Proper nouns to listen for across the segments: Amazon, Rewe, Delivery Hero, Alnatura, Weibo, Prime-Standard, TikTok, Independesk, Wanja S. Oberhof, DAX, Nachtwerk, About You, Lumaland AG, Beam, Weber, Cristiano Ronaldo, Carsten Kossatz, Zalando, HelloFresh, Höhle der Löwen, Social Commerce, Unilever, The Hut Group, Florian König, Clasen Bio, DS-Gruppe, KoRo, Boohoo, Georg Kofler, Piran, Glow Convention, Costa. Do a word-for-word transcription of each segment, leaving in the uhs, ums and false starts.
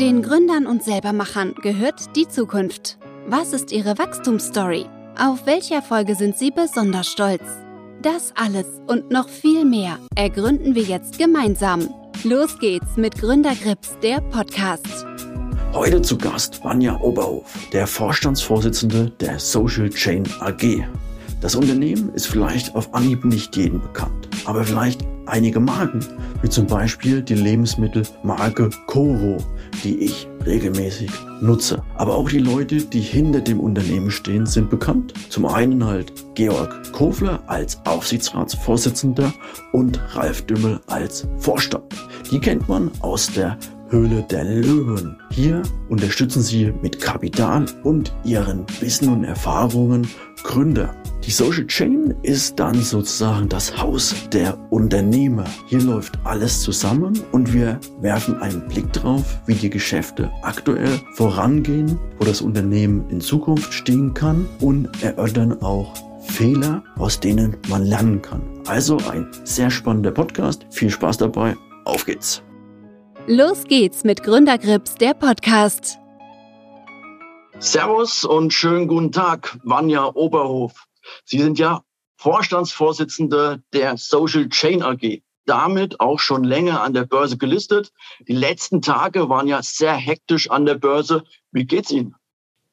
Den Gründern und Selbermachern gehört die Zukunft. Was ist ihre Wachstumsstory? Auf welche Erfolge sind sie besonders stolz? Das alles und noch viel mehr ergründen wir jetzt gemeinsam. Los geht's mit GründerGrips, der Podcast. Heute zu Gast Wanja Oberhof, der Vorstandsvorsitzende der Social Chain A G. Das Unternehmen ist vielleicht auf Anhieb nicht jedem bekannt, aber vielleicht einige Marken, wie zum Beispiel die Lebensmittelmarke KoRo, die ich regelmäßig nutze. Aber auch die Leute, die hinter dem Unternehmen stehen, sind bekannt. Zum einen halt Georg Kofler als Aufsichtsratsvorsitzender und Ralf Dümmel als Vorstand. Die kennt man aus der Höhle der Löwen. Hier unterstützen sie mit Kapital und ihren Wissen und Erfahrungen Gründer. Die Social Chain ist dann sozusagen das Haus der Unternehmer. Hier läuft alles zusammen und wir werfen einen Blick drauf, wie die Geschäfte aktuell vorangehen, wo das Unternehmen in Zukunft stehen kann und erörtern auch Fehler, aus denen man lernen kann. Also ein sehr spannender Podcast. Viel Spaß dabei. Auf geht's. Los geht's mit GründerGrips, der Podcast. Servus und schönen guten Tag, Wanja Oberhof. Sie sind ja Vorstandsvorsitzende der Social Chain A G, damit auch schon länger an der Börse gelistet. Die letzten Tage waren ja sehr hektisch an der Börse. Wie geht's Ihnen?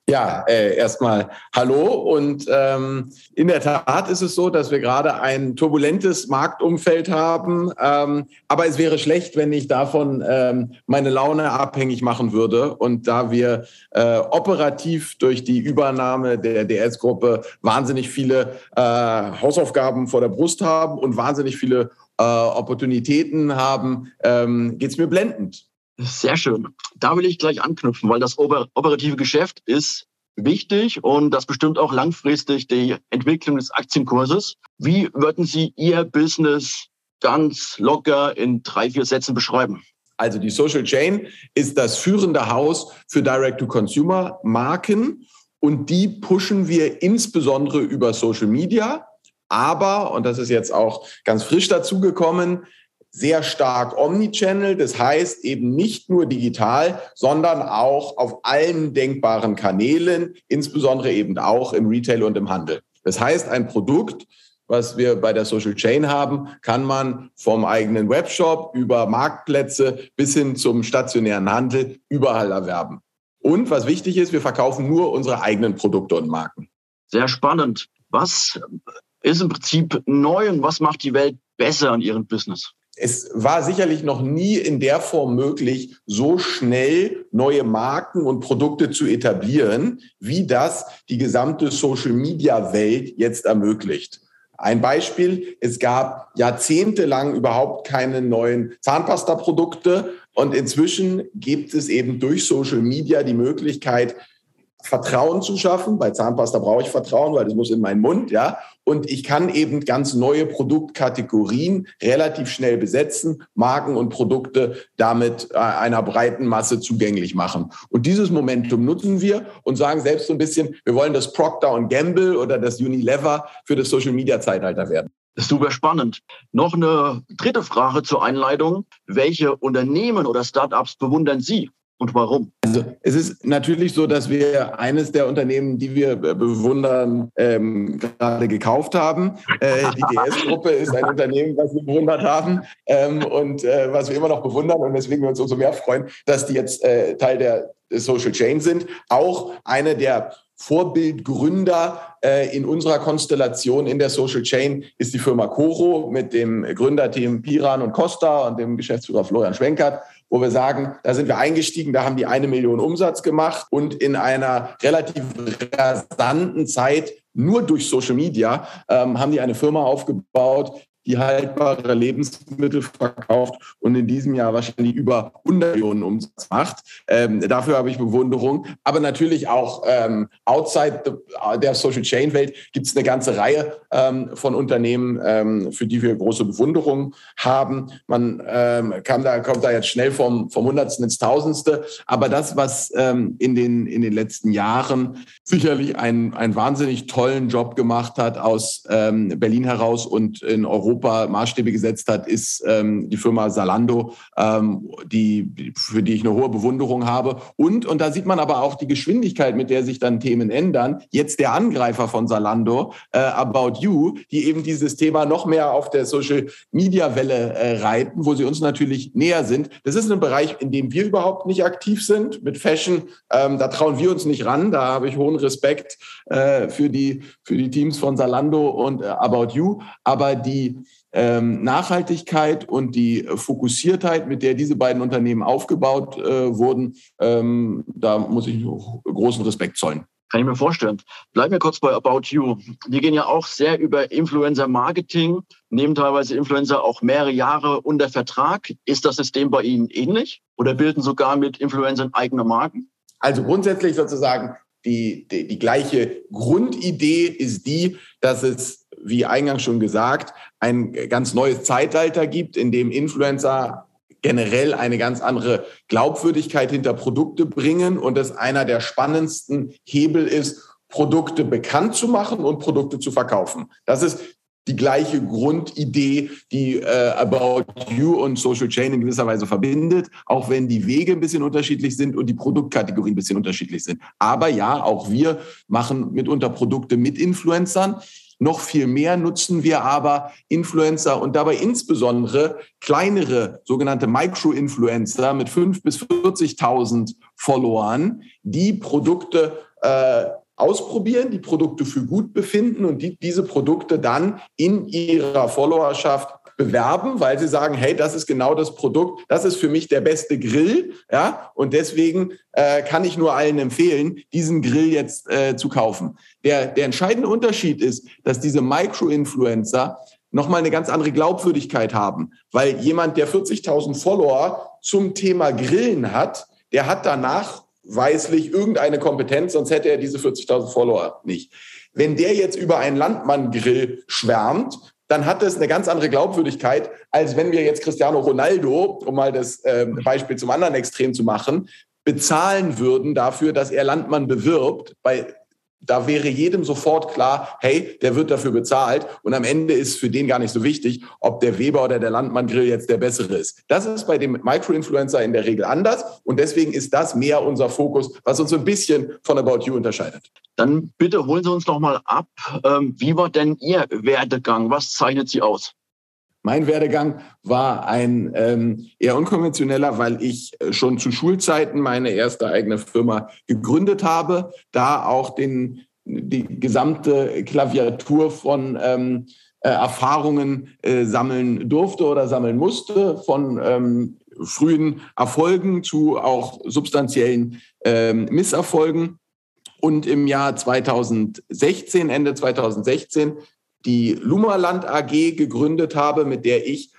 Ja, äh, erstmal hallo. Und ähm, in der Tat ist es so, dass wir gerade ein turbulentes Marktumfeld haben. Ähm, aber es wäre schlecht, wenn ich davon ähm, meine Laune abhängig machen würde. Und da wir äh, operativ durch die Übernahme der D S-Gruppe wahnsinnig viele äh, Hausaufgaben vor der Brust haben und wahnsinnig viele äh, Opportunitäten haben, ähm, geht's mir blendend. Sehr schön. Da will ich gleich anknüpfen, weil das operative Geschäft ist wichtig und das bestimmt auch langfristig die Entwicklung des Aktienkurses. Wie würden Sie Ihr Business ganz locker in drei, vier Sätzen beschreiben? Also die Social Chain ist das führende Haus für Direct-to-Consumer-Marken und die pushen wir insbesondere über Social Media. Aber, und das ist jetzt auch ganz frisch dazugekommen, sehr stark Omnichannel, das heißt eben nicht nur digital, sondern auch auf allen denkbaren Kanälen, insbesondere eben auch im Retail und im Handel. Das heißt, ein Produkt, was wir bei der Social Chain haben, kann man vom eigenen Webshop über Marktplätze bis hin zum stationären Handel überall erwerben. Und was wichtig ist, wir verkaufen nur unsere eigenen Produkte und Marken. Sehr spannend. Was ist im Prinzip neu und was macht die Welt besser an ihrem Business? Es war sicherlich noch nie in der Form möglich, so schnell neue Marken und Produkte zu etablieren, wie das die gesamte Social-Media-Welt jetzt ermöglicht. Ein Beispiel, es gab jahrzehntelang überhaupt keine neuen Zahnpasta-Produkte und inzwischen gibt es eben durch Social Media die Möglichkeit, Vertrauen zu schaffen. Bei Zahnpasta brauche ich Vertrauen, weil das muss in meinen Mund, ja. Und ich kann eben ganz neue Produktkategorien relativ schnell besetzen, Marken und Produkte damit einer breiten Masse zugänglich machen. Und dieses Momentum nutzen wir und sagen selbst so ein bisschen, wir wollen das Procter und Gamble oder das Unilever für das Social-Media-Zeitalter werden. Das ist super spannend. Noch eine dritte Frage zur Einleitung. Welche Unternehmen oder Startups bewundern Sie? Und warum? Also es ist natürlich so, dass wir eines der Unternehmen, die wir bewundern, ähm, gerade gekauft haben. Äh, die D S-Gruppe ist ein Unternehmen, was wir bewundert haben ähm, und äh, was wir immer noch bewundern und weswegen wir uns umso mehr freuen, dass die jetzt äh, Teil der Social Chain sind. Auch eine der Vorbildgründer äh, in unserer Konstellation in der Social Chain ist die Firma KoRo mit dem Gründerteam Piran und Costa und dem Geschäftsführer Florian Schwenkert, wo wir sagen, da sind wir eingestiegen, da haben die eine Million Umsatz gemacht und in einer relativ rasanten Zeit nur durch Social Media ähm, haben die eine Firma aufgebaut, die haltbare Lebensmittel verkauft und in diesem Jahr wahrscheinlich über hundert Millionen Umsatz macht. Ähm, dafür habe ich Bewunderung. Aber natürlich auch ähm, outside the, der Social Chain Welt gibt es eine ganze Reihe ähm, von Unternehmen, ähm, für die wir große Bewunderung haben. Man ähm, kam da, kommt da jetzt schnell vom, vom Hundertsten ins Tausendste. Aber das, was ähm, in, den, in den letzten Jahren sicherlich einen, einen wahnsinnig tollen Job gemacht hat aus ähm, Berlin heraus und in Europa, Europa Maßstäbe gesetzt hat, ist ähm, die Firma Zalando, ähm, die, für die ich eine hohe Bewunderung habe. Und, und da sieht man aber auch die Geschwindigkeit, mit der sich dann Themen ändern. Jetzt der Angreifer von Zalando, äh, About You, die eben dieses Thema noch mehr auf der Social-Media-Welle äh, reiten, wo sie uns natürlich näher sind. Das ist ein Bereich, in dem wir überhaupt nicht aktiv sind mit Fashion. Ähm, da trauen wir uns nicht ran. Da habe ich hohen Respekt äh, für die, für die Teams von Zalando und äh, About You. Aber die ähm, Nachhaltigkeit und die Fokussiertheit, mit der diese beiden Unternehmen aufgebaut äh, wurden, ähm, da muss ich großen Respekt zollen. Kann ich mir vorstellen. Bleiben wir kurz bei About You. Die gehen ja auch sehr über Influencer-Marketing, nehmen teilweise Influencer auch mehrere Jahre unter Vertrag. Ist das System bei Ihnen ähnlich oder bilden sogar mit Influencern eigene Marken? Also grundsätzlich sozusagen die, die, die gleiche Grundidee ist die, dass es, wie eingangs schon gesagt, ein ganz neues Zeitalter gibt, in dem Influencer generell eine ganz andere Glaubwürdigkeit hinter Produkte bringen und es einer der spannendsten Hebel ist, Produkte bekannt zu machen und Produkte zu verkaufen. Das ist die gleiche Grundidee, die äh, About You und Social Chain in gewisser Weise verbindet, auch wenn die Wege ein bisschen unterschiedlich sind und die Produktkategorien ein bisschen unterschiedlich sind. Aber ja, auch wir machen mitunter Produkte mit Influencern. Noch viel mehr nutzen wir aber Influencer und dabei insbesondere kleinere sogenannte Micro-Influencer mit fünftausend bis vierzigtausend Followern, die Produkte äh, ausprobieren, die Produkte für gut befinden und die, diese Produkte dann in ihrer Followerschaft bewerben, weil sie sagen, hey, das ist genau das Produkt, das ist für mich der beste Grill, ja, und deswegen äh, kann ich nur allen empfehlen, diesen Grill jetzt äh, zu kaufen. Der, der entscheidende Unterschied ist, dass diese Micro-Influencer nochmal eine ganz andere Glaubwürdigkeit haben, weil jemand, der vierzigtausend Follower zum Thema Grillen hat, der hat danach weislich irgendeine Kompetenz, sonst hätte er diese vierzigtausend Follower nicht. Wenn der jetzt über einen Landmann-Grill schwärmt, dann hat es eine ganz andere Glaubwürdigkeit, als wenn wir jetzt Cristiano Ronaldo, um mal das äh, Beispiel zum anderen Extrem zu machen, bezahlen würden dafür, dass er Landmann bewirbt. Bei, da wäre jedem sofort klar, hey, der wird dafür bezahlt und am Ende ist für den gar nicht so wichtig, ob der Weber oder der Landmann-Grill jetzt der bessere ist. Das ist bei dem Micro-Influencer in der Regel anders und deswegen ist das mehr unser Fokus, was uns so ein bisschen von About You unterscheidet. Dann bitte holen Sie uns noch mal ab. Wie war denn Ihr Werdegang? Was zeichnet Sie aus? Mein Werdegang war ein ähm, eher unkonventioneller, weil ich schon zu Schulzeiten meine erste eigene Firma gegründet habe, da auch den, die gesamte Klaviatur von ähm, Erfahrungen äh, sammeln durfte oder sammeln musste, von ähm, frühen Erfolgen zu auch substanziellen ähm, Misserfolgen. Und im Jahr zweitausendsechzehn, Ende zweitausendsechzehn, die Lumaland A G gegründet habe, mit der ich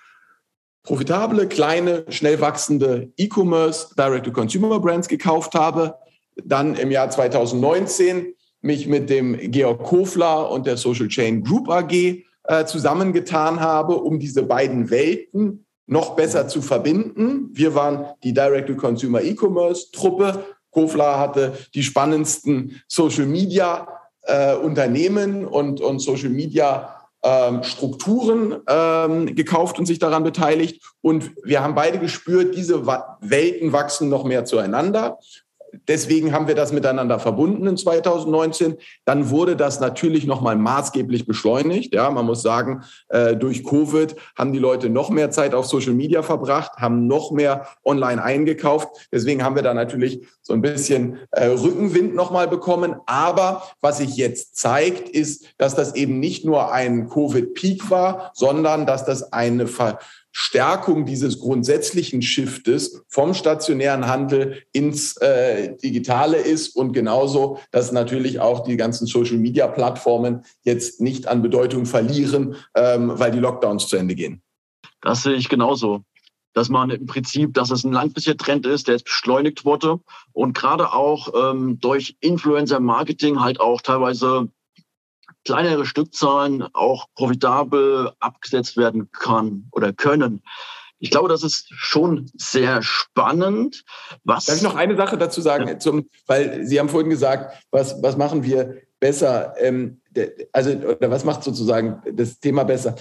profitable, kleine, schnell wachsende E-Commerce Direct-to-Consumer-Brands gekauft habe. Dann im Jahr zweitausendneunzehn mich mit dem Georg Kofler und der Social Chain Group A G äh, zusammengetan habe, um diese beiden Welten noch besser zu verbinden. Wir waren die Direct-to-Consumer E-Commerce-Truppe. Kofler hatte die spannendsten Social-Media-Unternehmen äh, und, und Social-Media-Strukturen ähm, ähm, gekauft und sich daran beteiligt. Und wir haben beide gespürt, diese Welten wachsen noch mehr zueinander. Deswegen haben wir das miteinander verbunden in zweitausendneunzehn. Dann wurde das natürlich nochmal maßgeblich beschleunigt. Ja, man muss sagen, äh, durch Covid haben die Leute noch mehr Zeit auf Social Media verbracht, haben noch mehr online eingekauft. Deswegen haben wir da natürlich so ein bisschen äh, Rückenwind nochmal bekommen. Aber was sich jetzt zeigt, ist, dass das eben nicht nur ein Covid-Peak war, sondern dass das eine Ver- Stärkung dieses grundsätzlichen Shiftes vom stationären Handel ins äh, Digitale ist und genauso, dass natürlich auch die ganzen Social-Media-Plattformen jetzt nicht an Bedeutung verlieren, ähm, weil die Lockdowns zu Ende gehen. Das sehe ich genauso. Dass man im Prinzip, dass es ein langfristiger Trend ist, der jetzt beschleunigt wurde und gerade auch ähm, durch Influencer-Marketing halt auch teilweise kleinere Stückzahlen auch profitabel abgesetzt werden kann oder können. Ich glaube, das ist schon sehr spannend. Was? Darf ich noch eine Sache dazu sagen? Ja. Zum, weil Sie haben vorhin gesagt, was, was machen wir besser? Ähm, also, oder was macht sozusagen das Thema besser?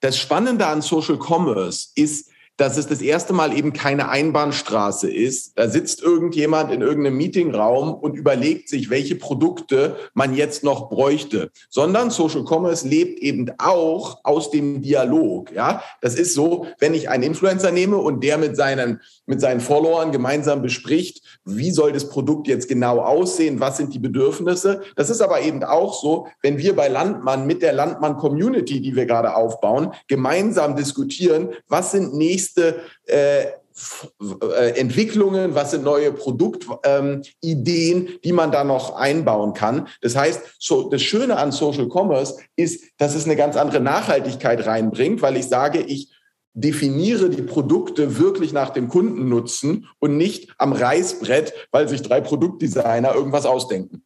das Spannende an Social Commerce ist, dass es das erste Mal eben keine Einbahnstraße ist. Da sitzt irgendjemand in irgendeinem Meetingraum und überlegt sich, welche Produkte man jetzt noch bräuchte. Sondern Social Commerce lebt eben auch aus dem Dialog. Ja, das ist so, wenn ich einen Influencer nehme und der mit seinen, mit seinen Followern gemeinsam bespricht, wie soll das Produkt jetzt genau aussehen, was sind die Bedürfnisse. Das ist aber eben auch so, wenn wir bei Landmann mit der Landmann-Community, die wir gerade aufbauen, gemeinsam diskutieren, was sind nächste Äh, äh, Entwicklungen, was sind neue Produktideen, ähm, die man da noch einbauen kann. Das heißt, so, das Schöne an Social Commerce ist, dass es eine ganz andere Nachhaltigkeit reinbringt, weil ich sage, ich definiere die Produkte wirklich nach dem Kundennutzen und nicht am Reißbrett, weil sich drei Produktdesigner irgendwas ausdenken.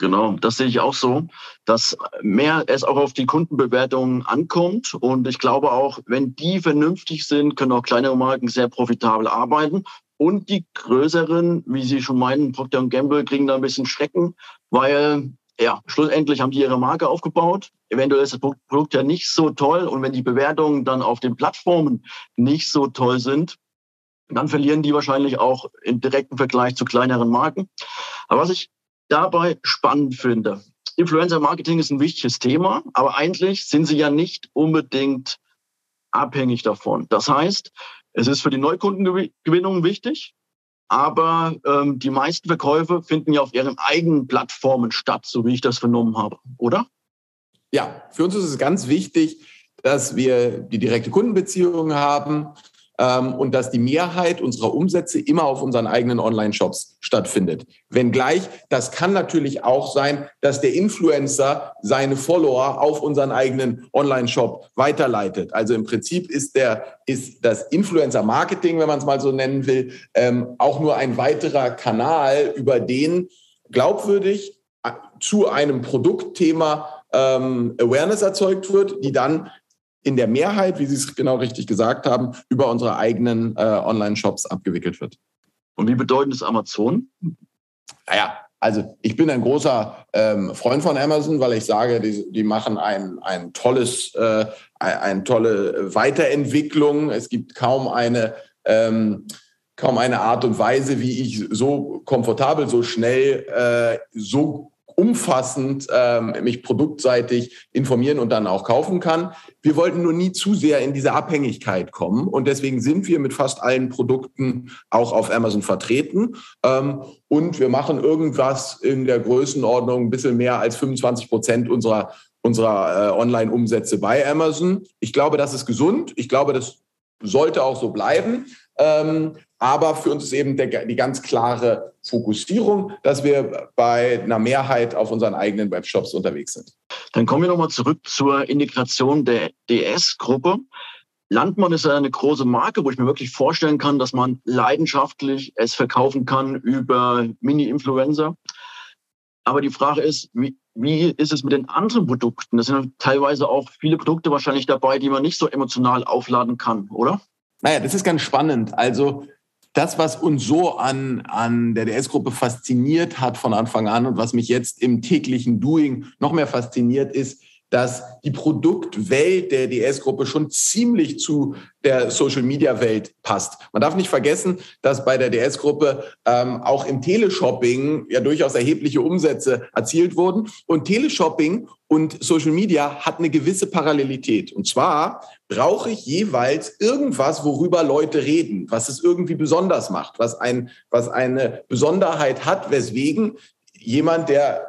Genau, das sehe ich auch so, dass mehr es auch auf die Kundenbewertungen ankommt. Und ich glaube auch, wenn die vernünftig sind, können auch kleinere Marken sehr profitabel arbeiten. Und die größeren, wie Sie schon meinen, Procter und Gamble, kriegen da ein bisschen Schrecken, weil ja schlussendlich haben die ihre Marke aufgebaut. Eventuell ist das Produkt ja nicht so toll. Und wenn die Bewertungen dann auf den Plattformen nicht so toll sind, dann verlieren die wahrscheinlich auch im direkten Vergleich zu kleineren Marken. Aber was ich dabei spannend finde: Influencer-Marketing ist ein wichtiges Thema, aber eigentlich sind sie ja nicht unbedingt abhängig davon. Das heißt, es ist für die Neukundengewinnung wichtig, aber ähm, die meisten Verkäufe finden ja auf ihren eigenen Plattformen statt, so wie ich das vernommen habe, oder? Ja, für uns ist es ganz wichtig, dass wir die direkte Kundenbeziehung haben und dass die Mehrheit unserer Umsätze immer auf unseren eigenen Online-Shops stattfindet. Wenngleich, das kann natürlich auch sein, dass der Influencer seine Follower auf unseren eigenen Online-Shop weiterleitet. Also im Prinzip ist, der, ist das Influencer-Marketing, wenn man es mal so nennen will, ähm, auch nur ein weiterer Kanal, über den glaubwürdig zu einem Produktthema ähm, Awareness erzeugt wird, die dann in der Mehrheit, wie Sie es genau richtig gesagt haben, über unsere eigenen äh, Online-Shops abgewickelt wird. Und wie bedeutend ist Amazon? Naja, also ich bin ein großer ähm, Freund von Amazon, weil ich sage, die, die machen ein, ein tolles, äh, eine tolle Weiterentwicklung. Es gibt kaum eine... Ähm, kaum eine Art und Weise, wie ich so komfortabel, so schnell, äh, so umfassend ähm, mich produktseitig informieren und dann auch kaufen kann. Wir wollten nur nie zu sehr in diese Abhängigkeit kommen und deswegen sind wir mit fast allen Produkten auch auf Amazon vertreten ähm, und wir machen irgendwas in der Größenordnung ein bisschen mehr als fünfundzwanzig Prozent unserer, unserer äh, Online-Umsätze bei Amazon. Ich glaube, das ist gesund. Ich glaube, das sollte auch so bleiben. Ähm, aber für uns ist eben der, die ganz klare Fokussierung, dass wir bei einer Mehrheit auf unseren eigenen Webshops unterwegs sind. Dann kommen wir nochmal zurück zur Integration der D S-Gruppe. Landmann ist ja eine große Marke, wo ich mir wirklich vorstellen kann, dass man leidenschaftlich es verkaufen kann über Mini-Influencer. Aber die Frage ist, wie, wie ist es mit den anderen Produkten? Das sind teilweise auch viele Produkte wahrscheinlich dabei, die man nicht so emotional aufladen kann, oder? Naja, das ist ganz spannend. Also das, was uns so an, an der D S-Gruppe fasziniert hat von Anfang an und was mich jetzt im täglichen Doing noch mehr fasziniert, ist, dass die Produktwelt der D S-Gruppe schon ziemlich zu der Social-Media-Welt passt. Man darf nicht vergessen, dass bei der D S-Gruppe ähm, auch im Teleshopping ja durchaus erhebliche Umsätze erzielt wurden. Und Teleshopping und Social Media hat eine gewisse Parallelität. Und zwar brauche ich jeweils irgendwas, worüber Leute reden, was es irgendwie besonders macht, was, ein, was eine Besonderheit hat, weswegen jemand, der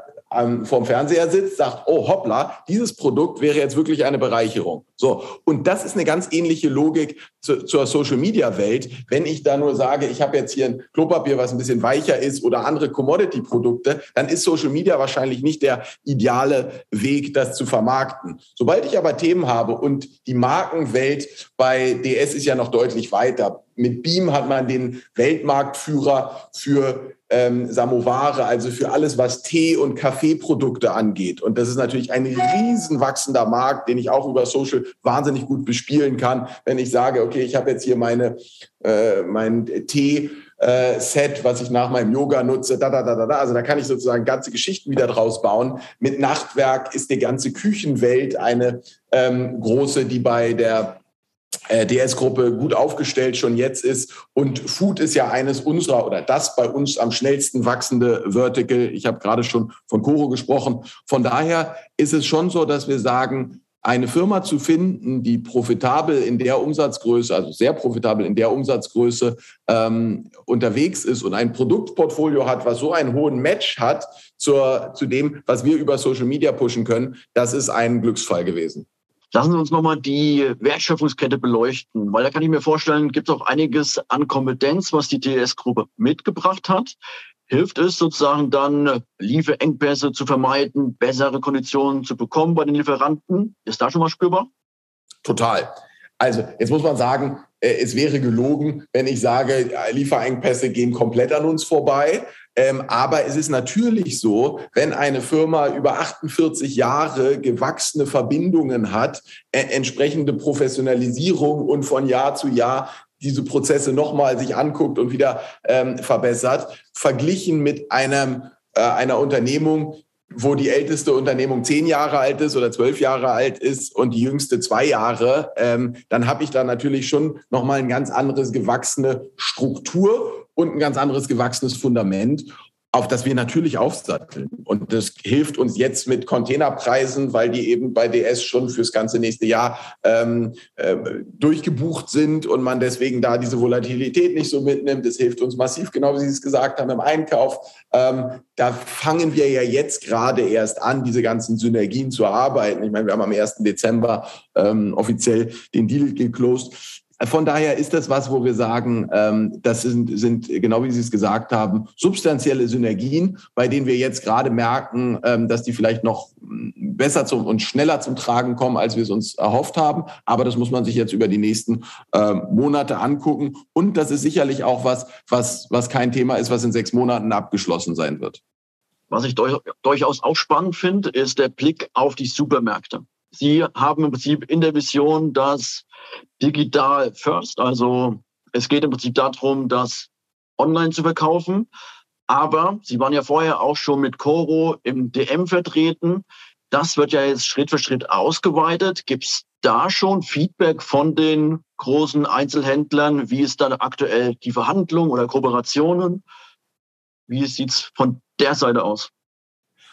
vorm Fernseher sitzt, sagt, oh hoppla, dieses Produkt wäre jetzt wirklich eine Bereicherung. So, und das ist eine ganz ähnliche Logik zu, zur Social-Media-Welt. Wenn ich da nur sage, ich habe jetzt hier ein Klopapier, was ein bisschen weicher ist oder andere Commodity-Produkte, dann ist Social Media wahrscheinlich nicht der ideale Weg, das zu vermarkten. Sobald ich aber Themen habe und die Markenwelt bei D S ist ja noch deutlich weiter. Mit Beam hat man den Weltmarktführer für ähm, Samovare, also für alles, was Tee- und Kaffeeprodukte angeht. Und das ist natürlich ein riesen wachsender Markt, den ich auch über Social wahnsinnig gut bespielen kann, wenn ich sage, okay, ich habe jetzt hier meine, äh, meinen Tee äh, Set, was ich nach meinem Yoga nutze, da, da, da, da, da. Also da kann ich sozusagen ganze Geschichten wieder draus bauen. Mit Nachtwerk ist die ganze Küchenwelt eine ähm, große, die bei der äh, D S-Gruppe gut aufgestellt schon jetzt ist. Und Food ist ja eines unserer oder das bei uns am schnellsten wachsende Vertical. Ich habe gerade schon von KoRo gesprochen. Von daher ist es schon so, dass wir sagen, eine Firma zu finden, die profitabel in der Umsatzgröße, also sehr profitabel in der Umsatzgröße ähm, unterwegs ist und ein Produktportfolio hat, was so einen hohen Match hat zur, zu dem, was wir über Social Media pushen können, das ist ein Glücksfall gewesen. Lassen Sie uns nochmal die Wertschöpfungskette beleuchten, weil da kann ich mir vorstellen, gibt es auch einiges an Kompetenz, was die D S-Gruppe mitgebracht hat. Hilft es sozusagen dann, Lieferengpässe zu vermeiden, bessere Konditionen zu bekommen bei den Lieferanten? Ist da schon mal spürbar? Total. Also jetzt muss man sagen, es wäre gelogen, wenn ich sage, Lieferengpässe gehen komplett an uns vorbei. Aber es ist natürlich so, wenn eine Firma über achtundvierzig Jahre gewachsene Verbindungen hat, entsprechende Professionalisierung und von Jahr zu Jahr diese Prozesse nochmal sich anguckt und wieder ähm, verbessert, verglichen mit einem, äh, einer Unternehmung, wo die älteste Unternehmung zehn Jahre alt ist oder zwölf Jahre alt ist und die jüngste zwei Jahre, ähm, dann habe ich da natürlich schon nochmal ein ganz anderes gewachsene Struktur und ein ganz anderes gewachsenes Fundament, auf das wir natürlich aufsatteln. Und das hilft uns jetzt mit Containerpreisen, weil die eben bei D S schon fürs ganze nächste Jahr ähm, äh, durchgebucht sind und man deswegen da diese Volatilität nicht so mitnimmt. Das hilft uns massiv, genau wie Sie es gesagt haben, im Einkauf. Ähm, da fangen wir ja jetzt gerade erst an, diese ganzen Synergien zu erarbeiten. Ich meine, wir haben am ersten Dezember ähm, offiziell den Deal geclosed. Von daher ist das was, wo wir sagen, das sind, sind, genau wie Sie es gesagt haben, substanzielle Synergien, bei denen wir jetzt gerade merken, dass die vielleicht noch besser zum, und schneller zum Tragen kommen, als wir es uns erhofft haben. Aber das muss man sich jetzt über die nächsten Monate angucken. Und das ist sicherlich auch was, was, was kein Thema ist, was in sechs Monaten abgeschlossen sein wird. Was ich durchaus auch spannend finde, ist der Blick auf die Supermärkte. Sie haben im Prinzip in der Vision, dass digital first, also es geht im Prinzip darum, das online zu verkaufen. Aber Sie waren ja vorher auch schon mit KoRo im D M vertreten. Das wird ja jetzt Schritt für Schritt ausgeweitet. Gibt es da schon Feedback von den großen Einzelhändlern? Wie ist dann aktuell die Verhandlung oder Kooperationen? Wie sieht es von der Seite aus?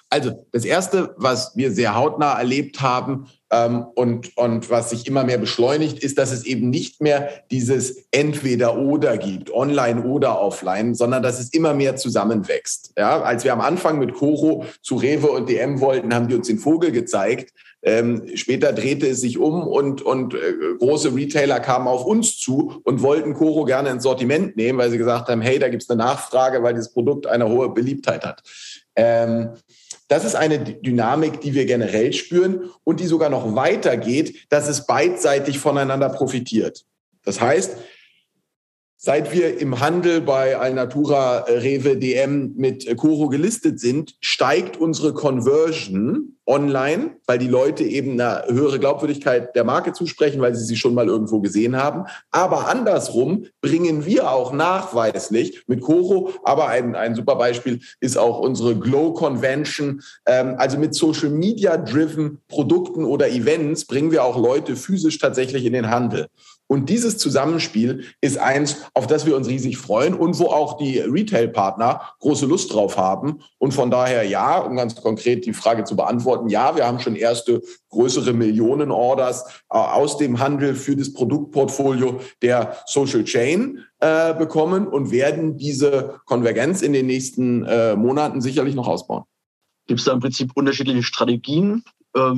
Also das Erste, was wir sehr hautnah erlebt haben ähm, und, und was sich immer mehr beschleunigt, ist, dass es eben nicht mehr dieses Entweder-Oder gibt, online oder offline, sondern dass es immer mehr zusammenwächst. Ja, als wir am Anfang mit KoRo zu Rewe und D M wollten, haben die uns den Vogel gezeigt. Ähm, später drehte es sich um und, und äh, große Retailer kamen auf uns zu und wollten KoRo gerne ins Sortiment nehmen, weil sie gesagt haben, hey, da gibt es eine Nachfrage, weil dieses Produkt eine hohe Beliebtheit hat. Ähm, Das ist eine Dynamik, die wir generell spüren und die sogar noch weitergeht, dass es beidseitig voneinander profitiert. Das heißt, seit wir im Handel bei Alnatura, Rewe, D M mit KoRo gelistet sind, steigt unsere Conversion online, weil die Leute eben eine höhere Glaubwürdigkeit der Marke zusprechen, weil sie sie schon mal irgendwo gesehen haben. Aber andersrum bringen wir auch nachweislich mit KoRo, aber ein, ein super Beispiel ist auch unsere Glow Convention, ähm, also mit Social Media driven Produkten oder Events bringen wir auch Leute physisch tatsächlich in den Handel. Und dieses Zusammenspiel ist eins, auf das wir uns riesig freuen und wo auch die Retail-Partner große Lust drauf haben. Und von daher ja, um ganz konkret die Frage zu beantworten, ja, wir haben schon erste größere Millionen-Orders aus dem Handel für das Produktportfolio der Social Chain äh, bekommen und werden diese Konvergenz in den nächsten äh, Monaten sicherlich noch ausbauen. Gibt es da im Prinzip unterschiedliche Strategien,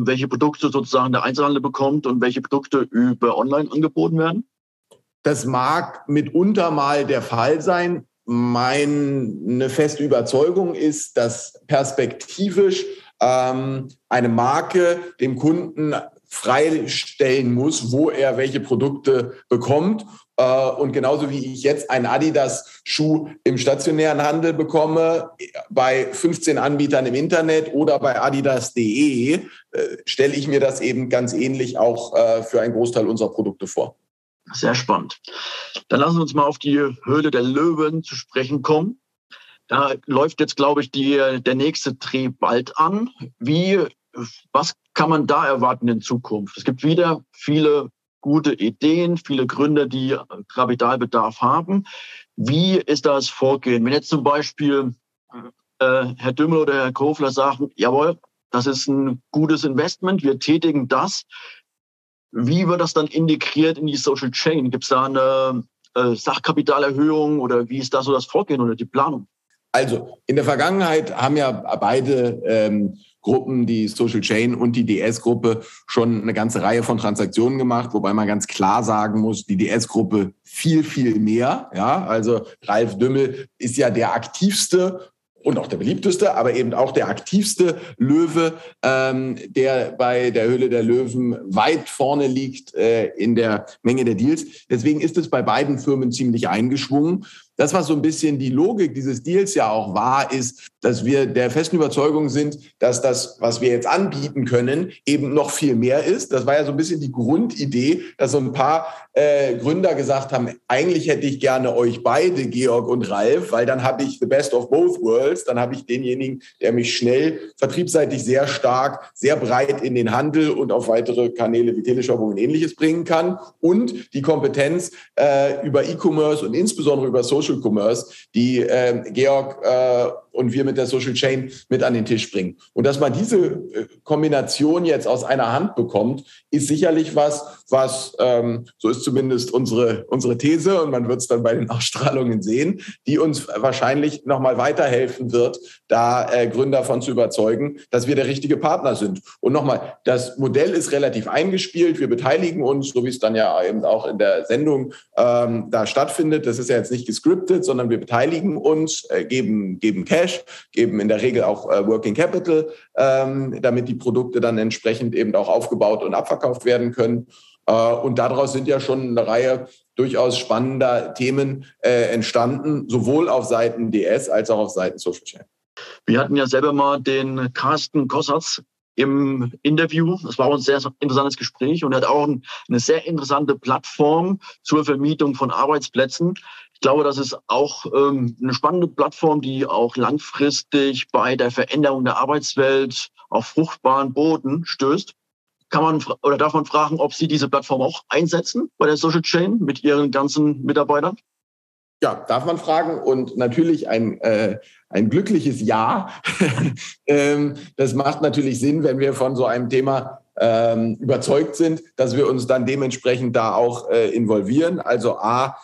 welche Produkte sozusagen der Einzelhandel bekommt und welche Produkte über online angeboten werden? Das mag mitunter mal der Fall sein. Meine feste Überzeugung ist, dass perspektivisch ähm, eine Marke dem Kunden freistellen muss, wo er welche Produkte bekommt. Und genauso wie ich jetzt einen Adidas-Schuh im stationären Handel bekomme, bei fünfzehn Anbietern im Internet oder bei adidas punkt de, stelle ich mir das eben ganz ähnlich auch für einen Großteil unserer Produkte vor. Sehr spannend. Dann lassen wir uns mal auf die Höhle der Löwen zu sprechen kommen. Da läuft jetzt, glaube ich, die, der nächste Dreh bald an. Wie, was kann man da erwarten in Zukunft? Es gibt wieder viele gute Ideen, viele Gründer, die Kapitalbedarf haben. Wie ist da das Vorgehen? Wenn jetzt zum Beispiel äh, Herr Dümmel oder Herr Kofler sagen, jawohl, das ist ein gutes Investment, wir tätigen das. Wie wird das dann integriert in die Social Chain? Gibt es da eine äh, Sachkapitalerhöhung oder wie ist da so das Vorgehen oder die Planung? Also in der Vergangenheit haben ja beide ähm, Gruppen, die Social Chain und die D S-Gruppe, schon eine ganze Reihe von Transaktionen gemacht, wobei man ganz klar sagen muss, die D S-Gruppe viel, viel mehr. Ja, also Ralf Dümmel ist ja der aktivste und auch der beliebteste, aber eben auch der aktivste Löwe, ähm, der bei der Höhle der Löwen weit vorne liegt äh, in der Menge der Deals. Deswegen ist es bei beiden Firmen ziemlich eingeschwungen. Das, was so ein bisschen die Logik dieses Deals ja auch war, ist, dass wir der festen Überzeugung sind, dass das, was wir jetzt anbieten können, eben noch viel mehr ist. Das war ja so ein bisschen die Grundidee, dass so ein paar äh, Gründer gesagt haben, eigentlich hätte ich gerne euch beide, Georg und Ralf, weil dann habe ich the best of both worlds. Dann habe ich denjenigen, der mich schnell vertriebsseitig sehr stark, sehr breit in den Handel und auf weitere Kanäle wie Teleshopping und Ähnliches bringen kann und die Kompetenz äh, über E-Commerce und insbesondere über Social Commerce, die äh, Georg äh, und wir mit der Social Chain mit an den Tisch bringen. Und dass man diese äh, Kombination jetzt aus einer Hand bekommt, ist sicherlich was, was, ähm, so ist zumindest unsere, unsere These, und man wird es dann bei den Ausstrahlungen sehen, die uns wahrscheinlich nochmal weiterhelfen wird, da äh, Gründer von zu überzeugen, dass wir der richtige Partner sind. Und nochmal, das Modell ist relativ eingespielt, wir beteiligen uns, so wie es dann ja eben auch in der Sendung ähm, da stattfindet. Das ist ja jetzt nicht gescriptet, sondern wir beteiligen uns, äh, geben, geben Cash, geben in der Regel auch äh, Working Capital, ähm, damit die Produkte dann entsprechend eben auch aufgebaut und abverkauft werden können. Äh, und daraus sind ja schon eine Reihe durchaus spannender Themen äh, entstanden, sowohl auf Seiten D S als auch auf Seiten Social Chain. Wir hatten ja selber mal den Carsten Kossatz im Interview. Das war auch ein sehr interessantes Gespräch und er hat auch eine sehr interessante Plattform zur Vermietung von Arbeitsplätzen. Ich glaube, das ist auch ähm, eine spannende Plattform, die auch langfristig bei der Veränderung der Arbeitswelt auf fruchtbaren Boden stößt. Kann man oder darf man fragen, ob Sie diese Plattform auch einsetzen bei der Social Chain mit Ihren ganzen Mitarbeitern? Ja, darf man fragen und natürlich ein, äh, ein glückliches Ja. ähm, das macht natürlich Sinn, wenn wir von so einem Thema ähm, überzeugt sind, dass wir uns dann dementsprechend da auch äh, involvieren. Also A,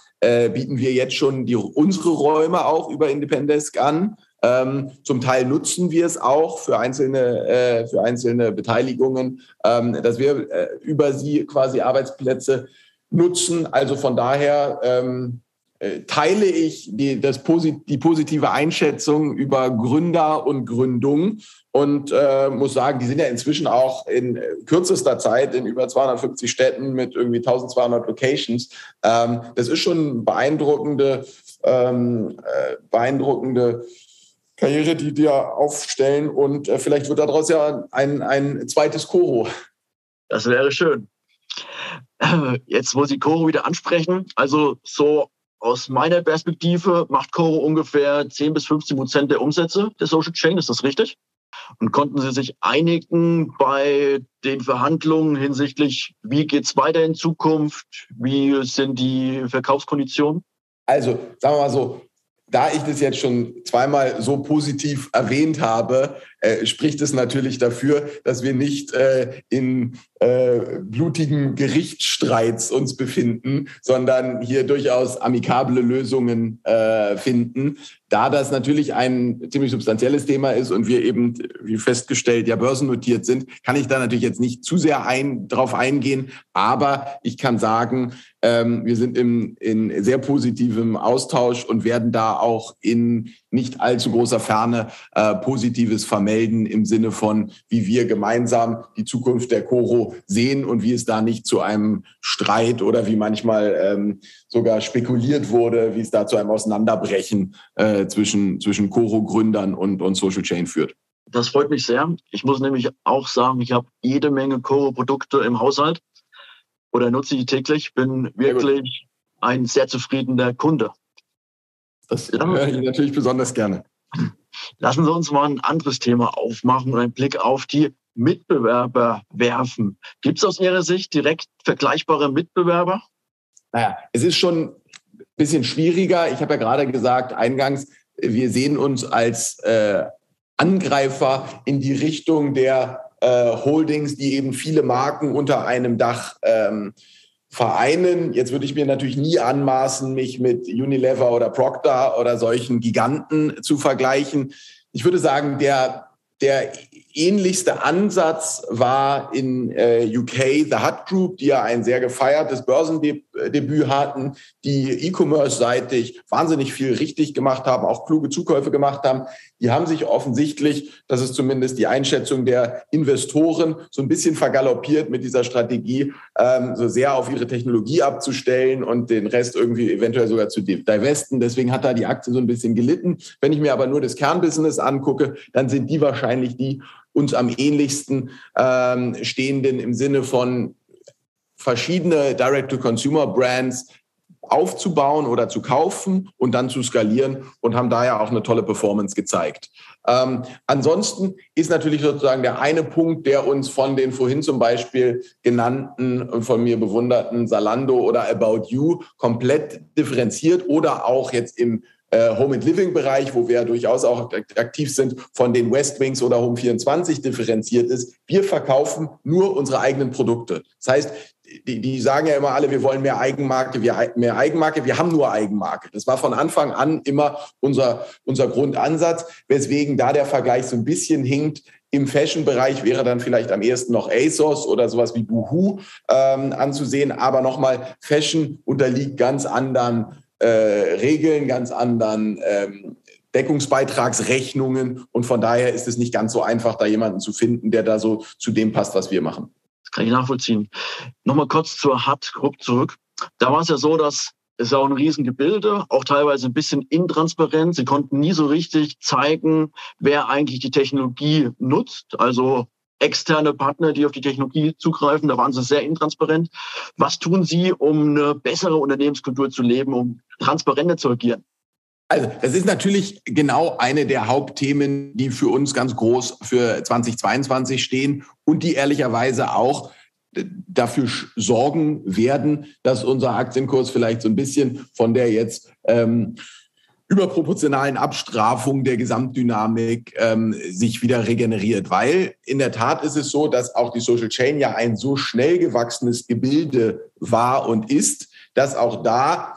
bieten wir jetzt schon die, unsere Räume auch über Independesk an. Ähm, zum Teil nutzen wir es auch für einzelne, äh, für einzelne Beteiligungen, ähm, dass wir äh, über sie quasi Arbeitsplätze nutzen. Also von daher ähm, äh, teile ich die, das posit- die positive Einschätzung über Gründer und Gründung und äh, muss sagen, die sind ja inzwischen auch in kürzester Zeit in über zweihundertfünfzig Städten mit irgendwie zwölfhundert Locations. Ähm, das ist schon beeindruckende, ähm, äh, beeindruckende Karriere, die die aufstellen und äh, vielleicht wird daraus ja ein, ein zweites KoRo. Das wäre schön. Jetzt, wo Sie KoRo wieder ansprechen, also so aus meiner Perspektive macht KoRo ungefähr zehn bis fünfzehn Prozent der Umsätze der Social Chain, ist das richtig? Und konnten Sie sich einigen bei den Verhandlungen hinsichtlich, wie geht es weiter in Zukunft? Wie sind die Verkaufskonditionen? Also, sagen wir mal so, da ich das jetzt schon zweimal so positiv erwähnt habe, äh, spricht es natürlich dafür, dass wir nicht äh, in äh, blutigen Gerichtsstreits uns befinden, sondern hier durchaus amikable Lösungen äh, finden. Da das natürlich ein ziemlich substanzielles Thema ist und wir eben, wie festgestellt, ja börsennotiert sind, kann ich da natürlich jetzt nicht zu sehr ein, drauf eingehen. Aber ich kann sagen, ähm, wir sind im, in sehr positivem Austausch und werden da auch in nicht allzu großer Ferne äh, Positives vermelden im Sinne von, wie wir gemeinsam die Zukunft der KoRo sehen und wie es da nicht zu einem Streit oder wie manchmal ähm, sogar spekuliert wurde, wie es da zu einem Auseinanderbrechen äh, zwischen, zwischen KoRo-Gründern und, und Social Chain führt. Das freut mich sehr. Ich muss nämlich auch sagen, ich habe jede Menge KoRo-Produkte im Haushalt. oder nutze die täglich, bin wirklich ein sehr zufriedener Kunde. Das höre ich natürlich besonders gerne. Lassen Sie uns mal ein anderes Thema aufmachen und einen Blick auf die Mitbewerber werfen. Gibt es aus Ihrer Sicht direkt vergleichbare Mitbewerber? Naja, es ist schon ein bisschen schwieriger. Ich habe ja gerade gesagt, eingangs, wir sehen uns als äh, Angreifer in die Richtung der äh, Holdings, die eben viele Marken unter einem Dach ähm, vereinen. Jetzt würde ich mir natürlich nie anmaßen, mich mit Unilever oder Procter oder solchen Giganten zu vergleichen. Ich würde sagen, der Der ähnlichste Ansatz war in äh, U K The Hut Group, die ja ein sehr gefeiertes Börsendebüt hatten, die e-commerce-seitig wahnsinnig viel richtig gemacht haben, auch kluge Zukäufe gemacht haben. Die haben sich offensichtlich, das ist zumindest die Einschätzung der Investoren, so ein bisschen vergaloppiert mit dieser Strategie, ähm, so sehr auf ihre Technologie abzustellen und den Rest irgendwie eventuell sogar zu divesten. Deswegen hat da die Aktie so ein bisschen gelitten. Wenn ich mir aber nur das Kernbusiness angucke, dann sind die wahrscheinlich wahrscheinlich die uns am ähnlichsten ähm, stehenden im Sinne von verschiedene Direct-to-Consumer-Brands aufzubauen oder zu kaufen und dann zu skalieren und haben daher auch eine tolle Performance gezeigt. Ähm, ansonsten ist natürlich sozusagen der eine Punkt, der uns von den vorhin zum Beispiel genannten und von mir bewunderten Zalando oder About You komplett differenziert oder auch jetzt im Home and Living Bereich, wo wir ja durchaus auch aktiv sind, von den Westwings oder Home vierundzwanzig differenziert ist. Wir verkaufen nur unsere eigenen Produkte. Das heißt, die, die sagen ja immer alle, wir wollen mehr Eigenmarke, wir mehr Eigenmarke. Wir haben nur Eigenmarke. Das war von Anfang an immer unser, unser Grundansatz, weswegen da der Vergleich so ein bisschen hinkt. Im Fashion-Bereich wäre dann vielleicht am ehesten noch ASOS oder sowas wie Boohoo ähm, anzusehen. Aber nochmal, Fashion unterliegt ganz anderen Äh, Regeln, ganz anderen ähm, Deckungsbeitragsrechnungen und von daher ist es nicht ganz so einfach, da jemanden zu finden, der da so zu dem passt, was wir machen. Das kann ich nachvollziehen. Nochmal kurz zur Hut Group zurück. Da war es ja so, dass es auch ein Riesengebilde, auch teilweise ein bisschen intransparent. Sie konnten nie so richtig zeigen, wer eigentlich die Technologie nutzt, also externe Partner, die auf die Technologie zugreifen, da waren sie sehr intransparent. Was tun Sie, um eine bessere Unternehmenskultur zu leben, um transparenter zu agieren? Also das ist natürlich genau eine der Hauptthemen, die für uns ganz groß für zweitausendzweiundzwanzig stehen und die ehrlicherweise auch dafür sorgen werden, dass unser Aktienkurs vielleicht so ein bisschen von der jetzt ähm, überproportionalen Abstrafung der Gesamtdynamik ähm, sich wieder regeneriert. Weil in der Tat ist es so, dass auch die Social Chain ja ein so schnell gewachsenes Gebilde war und ist, dass auch da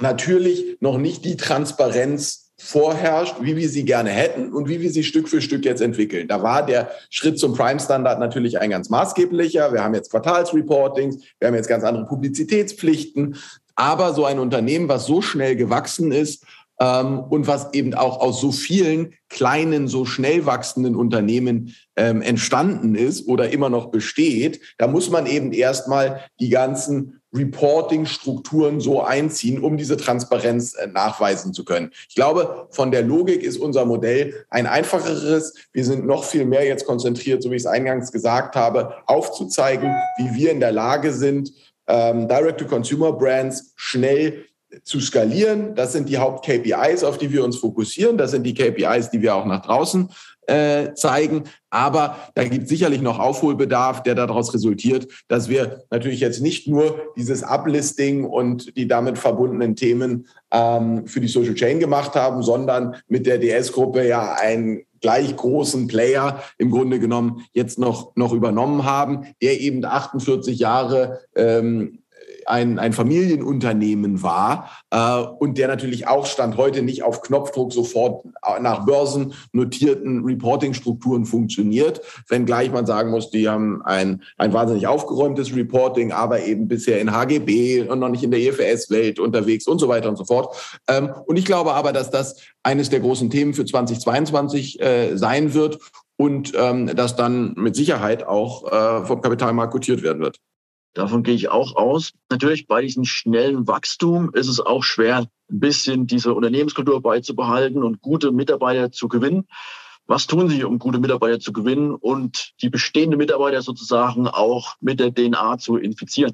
natürlich noch nicht die Transparenz vorherrscht, wie wir sie gerne hätten und wie wir sie Stück für Stück jetzt entwickeln. Da war der Schritt zum Prime-Standard natürlich ein ganz maßgeblicher. Wir haben jetzt Quartalsreportings, wir haben jetzt ganz andere Publizitätspflichten. Aber so ein Unternehmen, was so schnell gewachsen ist, Ähm, und was eben auch aus so vielen kleinen, so schnell wachsenden Unternehmen ähm, entstanden ist oder immer noch besteht, da muss man eben erstmal die ganzen Reporting-Strukturen so einziehen, um diese Transparenz äh, nachweisen zu können. Ich glaube, von der Logik ist unser Modell ein einfacheres. Wir sind noch viel mehr jetzt konzentriert, so wie ich es eingangs gesagt habe, aufzuzeigen, wie wir in der Lage sind, ähm, Direct-to-Consumer-Brands schnell zu skalieren. Das sind die Haupt-K P Is, auf die wir uns fokussieren. Das sind die K P Is, die wir auch nach draußen äh, zeigen. Aber da gibt es sicherlich noch Aufholbedarf, der daraus resultiert, dass wir natürlich jetzt nicht nur dieses Uplisting und die damit verbundenen Themen ähm, für die Social Chain gemacht haben, sondern mit der D S-Gruppe ja ein gleich großen Player im Grunde genommen jetzt noch, noch übernommen haben, der eben achtundvierzig Jahre ähm, Ein, ein Familienunternehmen war äh, und der natürlich auch Stand heute nicht auf Knopfdruck sofort nach börsennotierten Reporting-Strukturen funktioniert, wenngleich man sagen muss, die haben ein, ein wahnsinnig aufgeräumtes Reporting, aber eben bisher in H G B und noch nicht in der I F R S-Welt unterwegs und so weiter und so fort. Ähm, und ich glaube aber, dass das eines der großen Themen für zweitausendzweiundzwanzig äh, sein wird und ähm, das dann mit Sicherheit auch äh, vom Kapitalmarkt kotiert werden wird. Davon gehe ich auch aus. Natürlich bei diesem schnellen Wachstum ist es auch schwer, ein bisschen diese Unternehmenskultur beizubehalten und gute Mitarbeiter zu gewinnen. Was tun Sie, um gute Mitarbeiter zu gewinnen und die bestehenden Mitarbeiter sozusagen auch mit der D N A zu infizieren?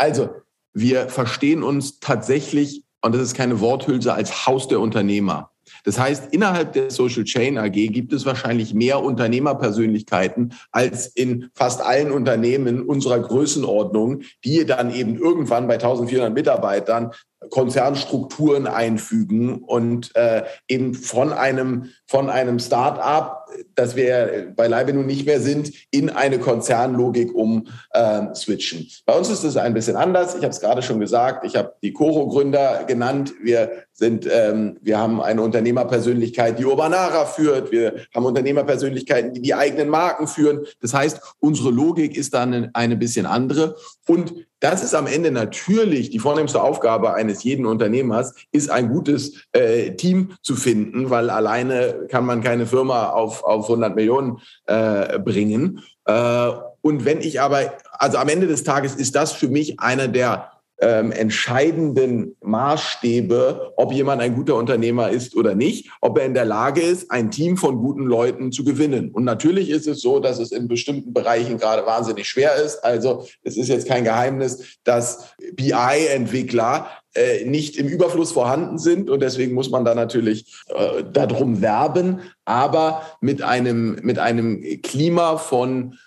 Also, wir verstehen uns tatsächlich, und das ist keine Worthülse, als Haus der Unternehmer. Das heißt, innerhalb der Social Chain A G gibt es wahrscheinlich mehr Unternehmerpersönlichkeiten als in fast allen Unternehmen unserer Größenordnung, die dann eben irgendwann bei eintausendvierhundert Mitarbeitern Konzernstrukturen einfügen und äh, eben von einem, von einem Start-up, das wir beileibe nun nicht mehr sind, in eine Konzernlogik um äh, switchen. Bei uns ist es ein bisschen anders. Ich habe es gerade schon gesagt. Ich habe die KoRo-Gründer genannt. Wir sind, ähm, wir haben eine Unternehmerpersönlichkeit, die Urbanara führt. Wir haben Unternehmerpersönlichkeiten, die die eigenen Marken führen. Das heißt, unsere Logik ist dann eine, eine bisschen andere. Und das ist am Ende natürlich die vornehmste Aufgabe eines jeden Unternehmers, ist ein gutes äh, Team zu finden, weil alleine kann man keine Firma auf, auf hundert Millionen äh, bringen. Äh, und wenn ich aber, also am Ende des Tages ist das für mich einer der ähm, entscheidenden Maßstäbe, ob jemand ein guter Unternehmer ist oder nicht, ob er in der Lage ist, ein Team von guten Leuten zu gewinnen. Und natürlich ist es so, dass es in bestimmten Bereichen gerade wahnsinnig schwer ist. Also es ist jetzt kein Geheimnis, dass B I-Entwickler äh, nicht im Überfluss vorhanden sind und deswegen muss man da natürlich äh, darum werben, aber mit einem, mit einem Klima von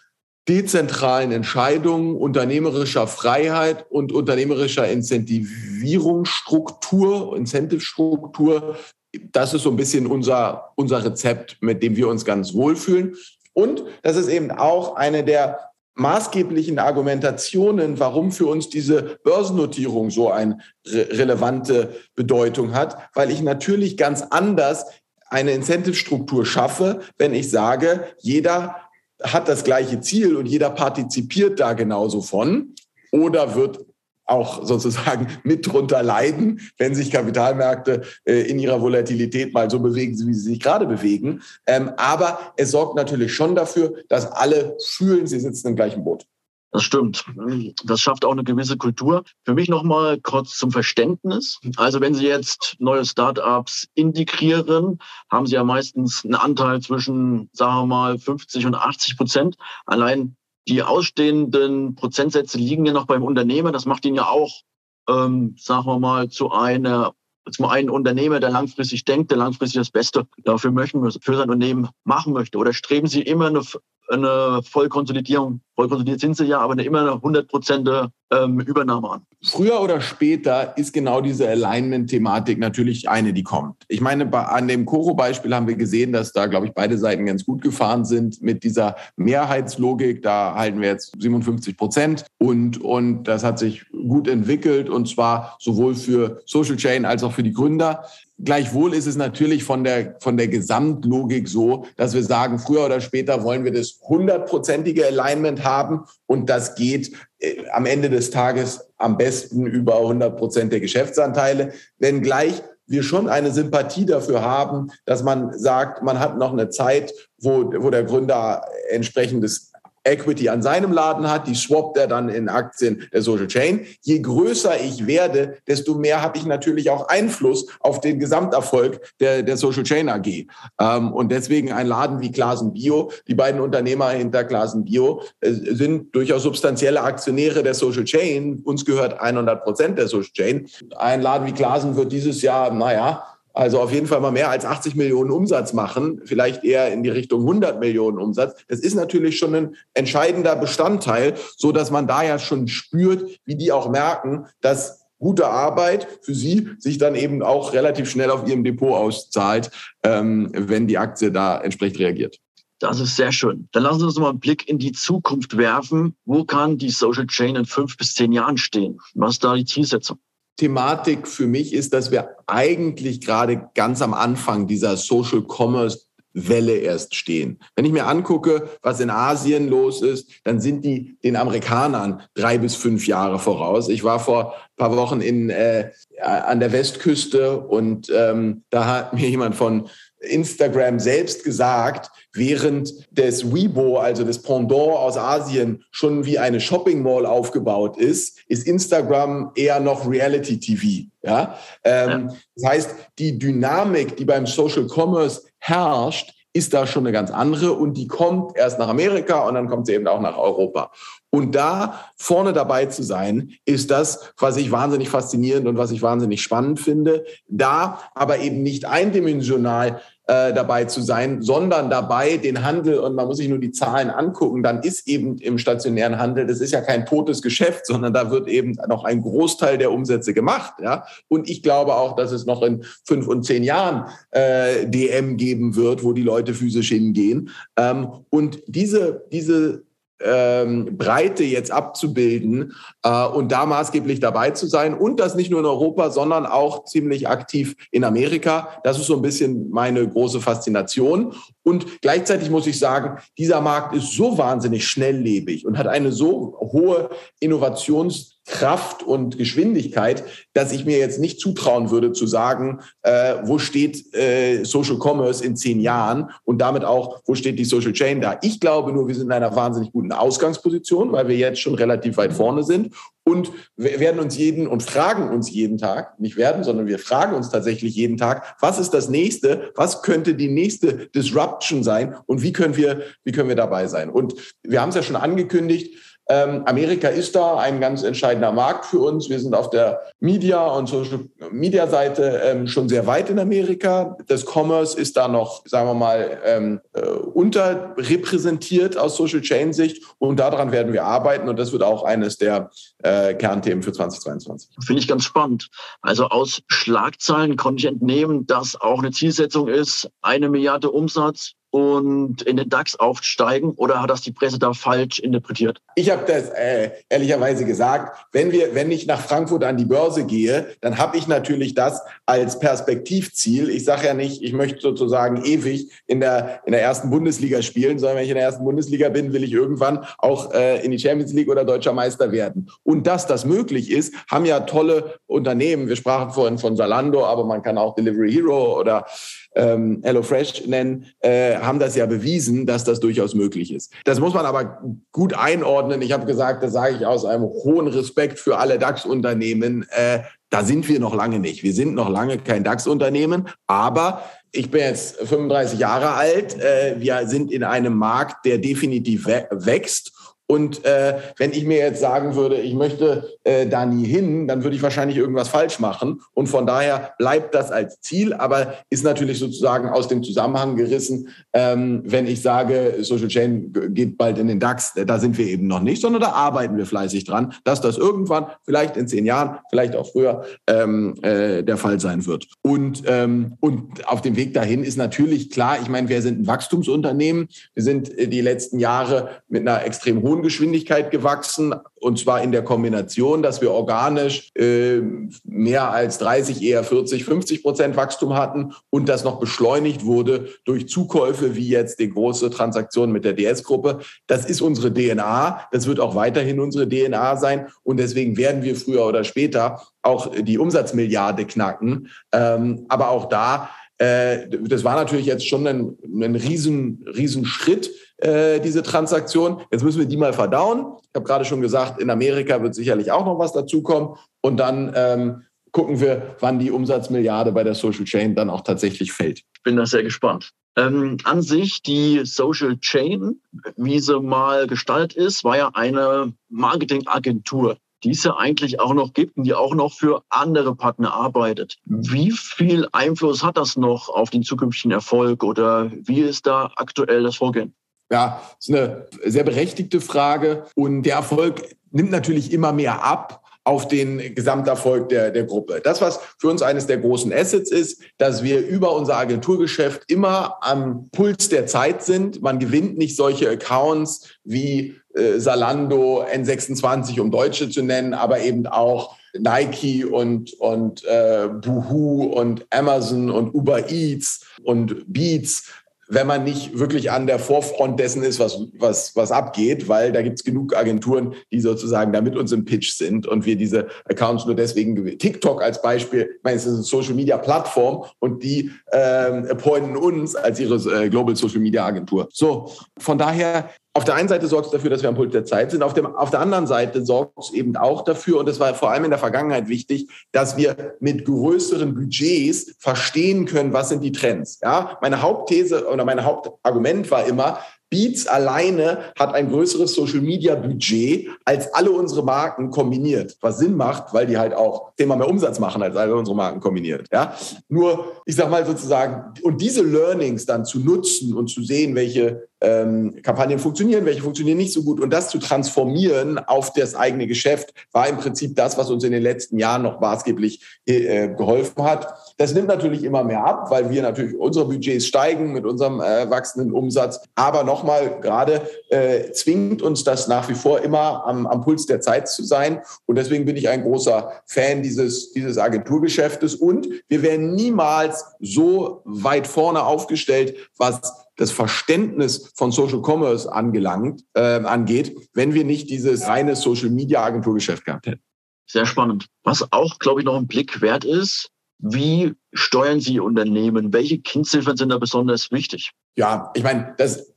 dezentralen Entscheidungen, unternehmerischer Freiheit und unternehmerischer Incentivierungsstruktur, Incentive-Struktur. Das ist so ein bisschen unser, unser Rezept, mit dem wir uns ganz wohlfühlen. Und das ist eben auch eine der maßgeblichen Argumentationen, warum für uns diese Börsennotierung so eine re- relevante Bedeutung hat, weil ich natürlich ganz anders eine Incentive-Struktur schaffe, wenn ich sage, jeder hat das gleiche Ziel und jeder partizipiert da genauso von oder wird auch sozusagen mit drunter leiden, wenn sich Kapitalmärkte in ihrer Volatilität mal so bewegen, wie sie sich gerade bewegen. Aber es sorgt natürlich schon dafür, dass alle fühlen, sie sitzen im gleichen Boot. Das stimmt. Das schafft auch eine gewisse Kultur. Für mich nochmal kurz zum Verständnis. Also wenn Sie jetzt neue Startups integrieren, haben Sie ja meistens einen Anteil zwischen, sagen wir mal, fünfzig und achtzig Prozent. Allein die ausstehenden Prozentsätze liegen ja noch beim Unternehmer. Das macht ihn ja auch, ähm, sagen wir mal, zu einer zum einen Unternehmer, der langfristig denkt, der langfristig das Beste dafür möchten, für sein Unternehmen machen möchte. Oder streben Sie immer eine, eine Vollkonsolidierung? Vollkonsolidiert sind Sie ja, aber eine immer eine hundert Prozent ähm, Übernahme an. Früher oder später ist genau diese Alignment-Thematik natürlich eine, die kommt. Ich meine, bei, an dem KoRo-Beispiel haben wir gesehen, dass da, glaube ich, beide Seiten ganz gut gefahren sind mit dieser Mehrheitslogik. Da halten wir jetzt siebenundfünfzig Prozent und, und das hat sich gut entwickelt und zwar sowohl für Social Chain als auch für die Gründer. Gleichwohl ist es natürlich von der, von der Gesamtlogik so, dass wir sagen, früher oder später wollen wir das hundertprozentige Alignment haben und das geht äh, am Ende des Tages am besten über hundert Prozent der Geschäftsanteile, wenngleich wir schon eine Sympathie dafür haben, dass man sagt, man hat noch eine Zeit, wo, wo der Gründer entsprechendes Equity an seinem Laden hat, die swappt er dann in Aktien der Social Chain. Je größer ich werde, desto mehr habe ich natürlich auch Einfluss auf den Gesamterfolg der, der Social Chain A G. Ähm, und deswegen ein Laden wie Clasen Bio, die beiden Unternehmer hinter Clasen Bio äh, sind durchaus substanzielle Aktionäre der Social Chain. Uns gehört hundert Prozent der Social Chain. Ein Laden wie Clasen wird dieses Jahr, naja, also auf jeden Fall mal mehr als achtzig Millionen Umsatz machen, vielleicht eher in die Richtung hundert Millionen Umsatz. Das ist natürlich schon ein entscheidender Bestandteil, so dass man da ja schon spürt, wie die auch merken, dass gute Arbeit für sie sich dann eben auch relativ schnell auf ihrem Depot auszahlt, ähm, wenn die Aktie da entsprechend reagiert. Das ist sehr schön. Dann lassen Sie uns mal einen Blick in die Zukunft werfen. Wo kann die Social Chain in fünf bis zehn Jahren stehen? Was ist da die Zielsetzung? Thematik für mich ist, dass wir eigentlich gerade ganz am Anfang dieser Social Commerce Welle erst stehen. Wenn ich mir angucke, was in Asien los ist, dann sind die den Amerikanern drei bis fünf Jahre voraus. Ich war vor ein paar Wochen in, äh, an der Westküste und ähm, da hat mir jemand von Instagram selbst gesagt, während des Weibo, also des Pendant aus Asien, schon wie eine Shopping Mall aufgebaut ist, ist Instagram eher noch Reality T V. Ja? Ähm, ja. Das heißt, die Dynamik, die beim Social Commerce herrscht, ist da schon eine ganz andere und die kommt erst nach Amerika und dann kommt sie eben auch nach Europa. Und da vorne dabei zu sein, ist das, was ich wahnsinnig faszinierend und was ich wahnsinnig spannend finde. Da aber eben nicht eindimensional äh, dabei zu sein, sondern dabei den Handel, und man muss sich nur die Zahlen angucken, dann ist eben im stationären Handel, das ist ja kein totes Geschäft, sondern da wird eben noch ein Großteil der Umsätze gemacht. Ja? Und ich glaube auch, dass es noch in fünf und zehn Jahren äh, D M geben wird, wo die Leute physisch hingehen. Ähm, und diese diese Ähm, Breite jetzt abzubilden äh, und da maßgeblich dabei zu sein und das nicht nur in Europa, sondern auch ziemlich aktiv in Amerika. Das ist so ein bisschen meine große Faszination. Und gleichzeitig muss ich sagen, dieser Markt ist so wahnsinnig schnelllebig und hat eine so hohe Innovationskraft und Geschwindigkeit, dass ich mir jetzt nicht zutrauen würde zu sagen, äh, wo steht äh, Social Commerce in zehn Jahren und damit auch, wo steht die Social Chain da. Ich glaube nur, wir sind in einer wahnsinnig guten Ausgangsposition, weil wir jetzt schon relativ weit vorne sind und wir werden uns jeden und fragen uns jeden Tag, nicht werden, sondern wir fragen uns tatsächlich jeden Tag, was ist das Nächste, was könnte die nächste Disruption sein und wie können wir, wie können wir dabei sein? Und wir haben es ja schon angekündigt, Amerika ist da ein ganz entscheidender Markt für uns. Wir sind auf der Media- und Social-Media-Seite schon sehr weit in Amerika. Das Commerce ist da noch, sagen wir mal, unterrepräsentiert aus Social-Chain-Sicht. Und daran werden wir arbeiten. Und das wird auch eines der Kernthemen für zwanzig zweiundzwanzig. Finde ich ganz spannend. Also aus Schlagzeilen konnte ich entnehmen, dass auch eine Zielsetzung ist, eine Milliarde Umsatz und in den DAX aufsteigen, oder hat das die Presse da falsch interpretiert? Ich habe das äh, ehrlicherweise gesagt, wenn wir, wenn ich nach Frankfurt an die Börse gehe, dann habe ich natürlich das als Perspektivziel. Ich sage ja nicht, ich möchte sozusagen ewig in der, in der ersten Bundesliga spielen, sondern wenn ich in der ersten Bundesliga bin, will ich irgendwann auch äh, in die Champions League oder Deutscher Meister werden. Und dass das möglich ist, haben ja tolle Unternehmen. Wir sprachen vorhin von Zalando, aber man kann auch Delivery Hero oder ähm, HelloFresh nennen, äh, haben das ja bewiesen, dass das durchaus möglich ist. Das muss man aber gut einordnen. Ich habe gesagt, das sage ich aus einem hohen Respekt für alle DAX-Unternehmen. Äh, da sind wir noch lange nicht. Wir sind noch lange kein DAX-Unternehmen, aber ich bin jetzt fünfunddreißig Jahre alt. Äh, wir sind in einem Markt, der definitiv we- wächst. Und äh, wenn ich mir jetzt sagen würde, ich möchte äh, da nie hin, dann würde ich wahrscheinlich irgendwas falsch machen. Und von daher bleibt das als Ziel, aber ist natürlich sozusagen aus dem Zusammenhang gerissen, ähm, wenn ich sage, Social Chain geht bald in den DAX. Da sind wir eben noch nicht, sondern da arbeiten wir fleißig dran, dass das irgendwann, vielleicht in zehn Jahren, vielleicht auch früher, ähm, äh, der Fall sein wird. Und, ähm, und auf dem Weg dahin ist natürlich klar, ich meine, wir sind ein Wachstumsunternehmen. Wir sind die letzten Jahre mit einer extrem hohen Geschwindigkeit gewachsen, und zwar in der Kombination, dass wir organisch äh, mehr als dreißig, eher vierzig, fünfzig Prozent Wachstum hatten und das noch beschleunigt wurde durch Zukäufe wie jetzt die große Transaktion mit der D S-Gruppe. Das ist unsere D N A, das wird auch weiterhin unsere D N A sein und deswegen werden wir früher oder später auch die Umsatzmilliarde knacken. Ähm, aber auch da, äh, das war natürlich jetzt schon ein, ein riesen, riesen Schritt, diese Transaktion. Jetzt müssen wir die mal verdauen. Ich habe gerade schon gesagt, in Amerika wird sicherlich auch noch was dazukommen. Und dann ähm, gucken wir, wann die Umsatzmilliarde bei der Social Chain dann auch tatsächlich fällt. Ich bin da sehr gespannt. Ähm, an sich, die Social Chain, wie sie mal gestaltet ist, war ja eine Marketingagentur, die es ja eigentlich auch noch gibt und die auch noch für andere Partner arbeitet. Wie viel Einfluss hat das noch auf den zukünftigen Erfolg oder wie ist da aktuell das Vorgehen? Ja, das ist eine sehr berechtigte Frage und der Erfolg nimmt natürlich immer mehr ab auf den Gesamterfolg der, der Gruppe. Das, was für uns eines der großen Assets ist, dass wir über unser Agenturgeschäft immer am Puls der Zeit sind. Man gewinnt nicht solche Accounts wie äh, Zalando, N sechsundzwanzig, um Deutsche zu nennen, aber eben auch Nike und, und äh, Boohoo und Amazon und Uber Eats und Beats, wenn man nicht wirklich an der Vorfront dessen ist, was, was, was abgeht, weil da gibt es genug Agenturen, die sozusagen da mit uns im Pitch sind und wir diese Accounts nur deswegen gewinnen. TikTok als Beispiel, ich meine, es ist eine Social-Media-Plattform und die ähm, appointen uns als ihre äh, Global-Social-Media-Agentur. So, von daher, auf der einen Seite sorgt es dafür, dass wir am Puls der Zeit sind, auf, dem, auf der anderen Seite sorgt es eben auch dafür, und das war vor allem in der Vergangenheit wichtig, dass wir mit größeren Budgets verstehen können, was sind die Trends. Ja? Meine Hauptthese oder mein Hauptargument war immer, Beats alleine hat ein größeres Social-Media-Budget als alle unsere Marken kombiniert, was Sinn macht, weil die halt auch zehnmal mehr Umsatz machen als alle unsere Marken kombiniert. Ja? Nur, ich sag mal sozusagen, und diese Learnings dann zu nutzen und zu sehen, welche ähm, Kampagnen funktionieren, welche funktionieren nicht so gut und das zu transformieren auf das eigene Geschäft, war im Prinzip das, was uns in den letzten Jahren noch maßgeblich äh, geholfen hat. Das nimmt natürlich immer mehr ab, weil wir natürlich, unsere Budgets steigen mit unserem äh, wachsenden Umsatz, aber noch mal gerade äh, zwingt uns das nach wie vor immer am, am Puls der Zeit zu sein. Und deswegen bin ich ein großer Fan dieses, dieses Agenturgeschäftes. Und wir werden niemals so weit vorne aufgestellt, was das Verständnis von Social Commerce angelangt, äh, angeht, wenn wir nicht dieses reine Social-Media-Agenturgeschäft gehabt hätten. Sehr spannend. Was auch, glaube ich, noch ein Blick wert ist, wie steuern Sie Unternehmen? Welche Kennziffern sind da besonders wichtig? Ja, ich meine, das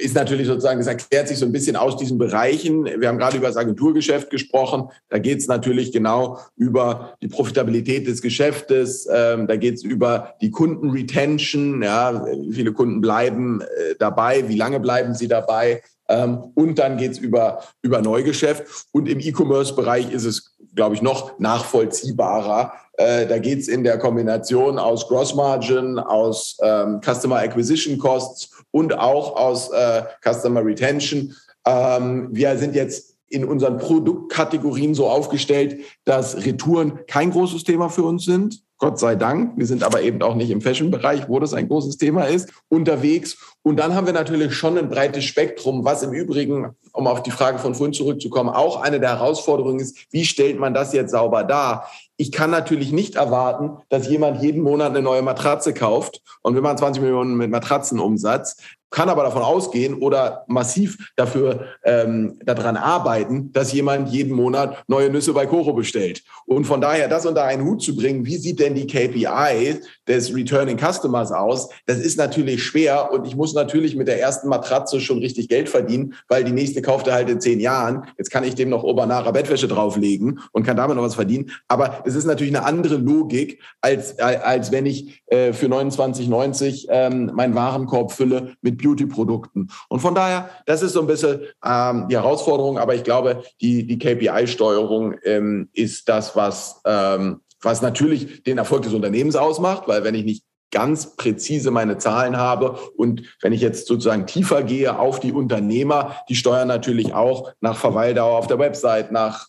ist natürlich sozusagen, das erklärt sich so ein bisschen aus diesen Bereichen. Wir haben gerade über das Agenturgeschäft gesprochen. Da geht es natürlich genau über die Profitabilität des Geschäftes. Ähm, da geht es über die Kundenretention. Ja, wie viele Kunden bleiben äh, dabei? Wie lange bleiben sie dabei? Ähm, und dann geht es über, über Neugeschäft. Und im E-Commerce-Bereich ist es, glaube ich, noch nachvollziehbarer. Äh, da geht es in der Kombination aus Gross Margin, aus ähm, Customer Acquisition Costs und auch aus äh, Customer Retention. Ähm, wir sind jetzt in unseren Produktkategorien so aufgestellt, dass Retouren kein großes Thema für uns sind. Gott sei Dank. Wir sind aber eben auch nicht im Fashion-Bereich, wo das ein großes Thema ist, unterwegs. Und dann haben wir natürlich schon ein breites Spektrum, was im Übrigen, um auf die Frage von vorhin zurückzukommen, auch eine der Herausforderungen ist, wie stellt man das jetzt sauber dar? Ich kann natürlich nicht erwarten, dass jemand jeden Monat eine neue Matratze kauft und wir machen zwanzig Millionen mit Matratzenumsatz, kann aber davon ausgehen oder massiv dafür ähm, daran arbeiten, dass jemand jeden Monat neue Nüsse bei KoRo bestellt. Und von daher, das unter einen Hut zu bringen, wie sieht denn die K P I des Returning Customers aus, das ist natürlich schwer und ich muss natürlich mit der ersten Matratze schon richtig Geld verdienen, weil die nächste kauft er halt in zehn Jahren. Jetzt kann ich dem noch Urbanara Bettwäsche drauflegen und kann damit noch was verdienen. Aber es ist natürlich eine andere Logik, als, als wenn ich äh, für neunundzwanzig neunzig ähm, meinen Warenkorb fülle mit Beauty-Produkten. Und von daher, das ist so ein bisschen ähm, die Herausforderung, aber ich glaube, die, die K P I-Steuerung ähm, ist das, was, ähm, was natürlich den Erfolg des Unternehmens ausmacht, weil wenn ich nicht ganz präzise meine Zahlen habe und wenn ich jetzt sozusagen tiefer gehe auf die Unternehmer, die steuern natürlich auch nach Verweildauer auf der Website, nach,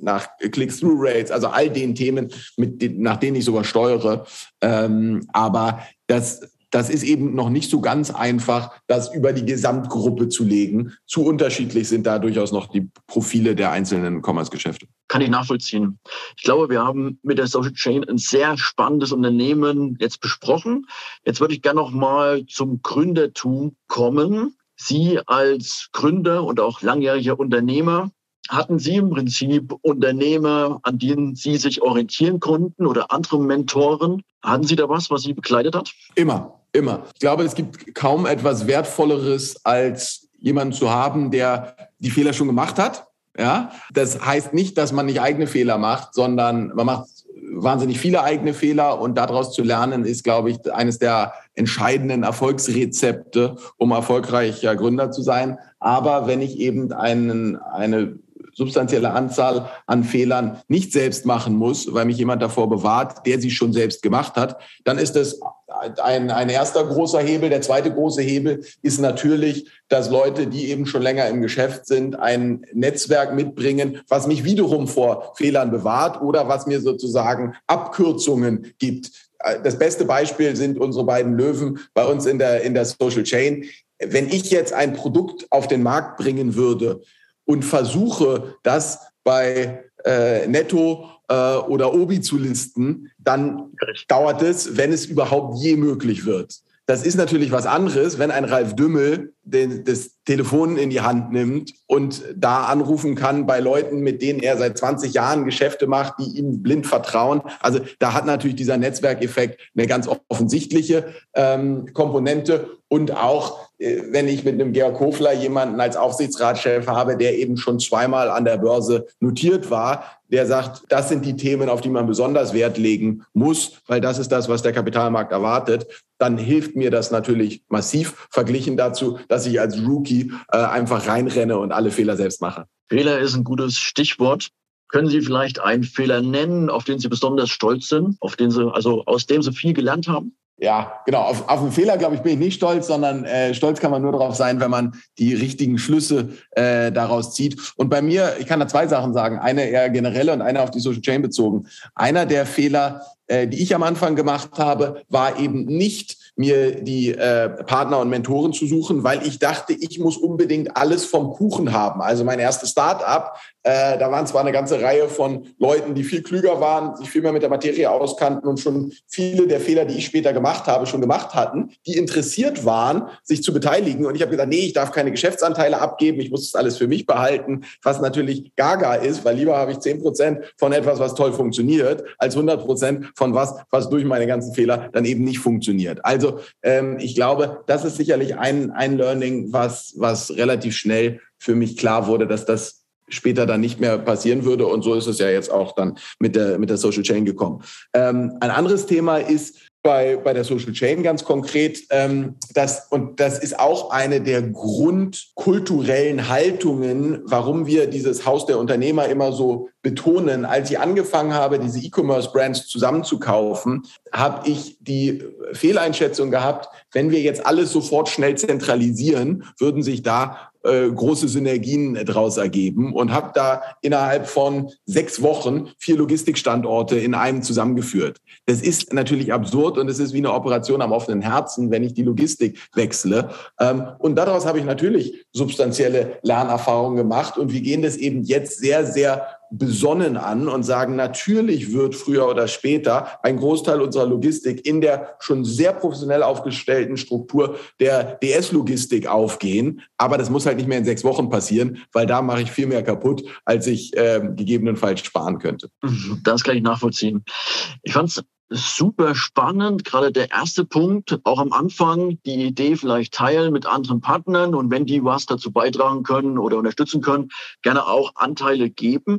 nach Click-Through-Rates, also all den Themen, mit den, nach denen ich sogar steuere. Ähm, aber das Das ist eben noch nicht so ganz einfach, das über die Gesamtgruppe zu legen. Zu unterschiedlich sind da durchaus noch die Profile der einzelnen Commerce-Geschäfte. Kann ich nachvollziehen. Ich glaube, wir haben mit der Social Chain ein sehr spannendes Unternehmen jetzt besprochen. Jetzt würde ich gerne noch mal zum Gründertum kommen. Sie als Gründer und auch langjähriger Unternehmer, hatten Sie im Prinzip Unternehmer, an denen Sie sich orientieren konnten oder andere Mentoren? Hatten Sie da was, was Sie begleitet hat? Immer, immer. Ich glaube, es gibt kaum etwas Wertvolleres, als jemanden zu haben, der die Fehler schon gemacht hat. Ja? Das heißt nicht, dass man nicht eigene Fehler macht, sondern man macht wahnsinnig viele eigene Fehler und daraus zu lernen ist, glaube ich, eines der entscheidenden Erfolgsrezepte, um erfolgreicher Gründer zu sein. Aber wenn ich eben einen, eine substanzielle Anzahl an Fehlern nicht selbst machen muss, weil mich jemand davor bewahrt, der sie schon selbst gemacht hat, dann ist das ein, ein erster großer Hebel. Der zweite große Hebel ist natürlich, dass Leute, die eben schon länger im Geschäft sind, ein Netzwerk mitbringen, was mich wiederum vor Fehlern bewahrt oder was mir sozusagen Abkürzungen gibt. Das beste Beispiel sind unsere beiden Löwen bei uns in der, in der Social Chain. Wenn ich jetzt ein Produkt auf den Markt bringen würde, und versuche, das bei äh, Netto äh, oder Obi zu listen, dann dauert es, wenn es überhaupt je möglich wird. Das ist natürlich was anderes, wenn ein Ralf Dümmel den, das Telefon in die Hand nimmt und da anrufen kann bei Leuten, mit denen er seit zwanzig Jahren Geschäfte macht, die ihm blind vertrauen. Also da hat natürlich dieser Netzwerkeffekt eine ganz offensichtliche ähm, Komponente und auch wenn ich mit einem Georg Kofler jemanden als Aufsichtsratschef habe, der eben schon zweimal an der Börse notiert war, der sagt, das sind die Themen, auf die man besonders Wert legen muss, weil das ist das, was der Kapitalmarkt erwartet, dann hilft mir das natürlich massiv, verglichen dazu, dass ich als Rookie äh, einfach reinrenne und alle Fehler selbst mache. Fehler ist ein gutes Stichwort. Können Sie vielleicht einen Fehler nennen, auf den Sie besonders stolz sind, auf den Sie, also aus dem Sie viel gelernt haben? Ja, genau. Auf, auf einen Fehler, glaube ich, bin ich nicht stolz, sondern äh, stolz kann man nur darauf sein, wenn man die richtigen Schlüsse äh, daraus zieht. Und bei mir, ich kann da zwei Sachen sagen, eine eher generelle und eine auf die Social Chain bezogen. Einer der Fehler, äh, die ich am Anfang gemacht habe, war eben nicht, mir die äh, Partner und Mentoren zu suchen, weil ich dachte, ich muss unbedingt alles vom Kuchen haben. Also mein erstes Start-up, äh, da waren zwar eine ganze Reihe von Leuten, die viel klüger waren, sich viel mehr mit der Materie auskannten und schon viele der Fehler, die ich später gemacht habe, schon gemacht hatten, die interessiert waren, sich zu beteiligen. Und ich habe gesagt, nee, ich darf keine Geschäftsanteile abgeben, ich muss das alles für mich behalten, was natürlich gaga ist, weil lieber habe ich zehn Prozent von etwas, was toll funktioniert, als hundert Prozent von was, was durch meine ganzen Fehler dann eben nicht funktioniert. Also Also ähm, ich glaube, das ist sicherlich ein, ein Learning, was, was relativ schnell für mich klar wurde, dass das später dann nicht mehr passieren würde. Und so ist es ja jetzt auch dann mit der, mit der Social Chain gekommen. Ähm, ein anderes Thema ist bei, bei der Social Chain ganz konkret, ähm, dass, und das ist auch eine der grundkulturellen Haltungen, warum wir dieses Haus der Unternehmer immer so betonen. Als ich angefangen habe, diese E-Commerce-Brands zusammenzukaufen, habe ich die Fehleinschätzung gehabt, wenn wir jetzt alles sofort schnell zentralisieren, würden sich da äh, große Synergien draus ergeben, und habe da innerhalb von sechs Wochen vier Logistikstandorte in einem zusammengeführt. Das ist natürlich absurd und es ist wie eine Operation am offenen Herzen, wenn ich die Logistik wechsle. Ähm, und daraus habe ich natürlich substanzielle Lernerfahrungen gemacht, und wir gehen das eben jetzt sehr, sehr besonnen an und sagen, natürlich wird früher oder später ein Großteil unserer Logistik in der schon sehr professionell aufgestellten Struktur der D S-Logistik aufgehen. Aber das muss halt nicht mehr in sechs Wochen passieren, weil da mache ich viel mehr kaputt, als ich äh, gegebenenfalls sparen könnte. Das kann ich nachvollziehen. Ich fand es super spannend, gerade der erste Punkt, auch am Anfang, die Idee vielleicht teilen mit anderen Partnern, und wenn die was dazu beitragen können oder unterstützen können, gerne auch Anteile geben.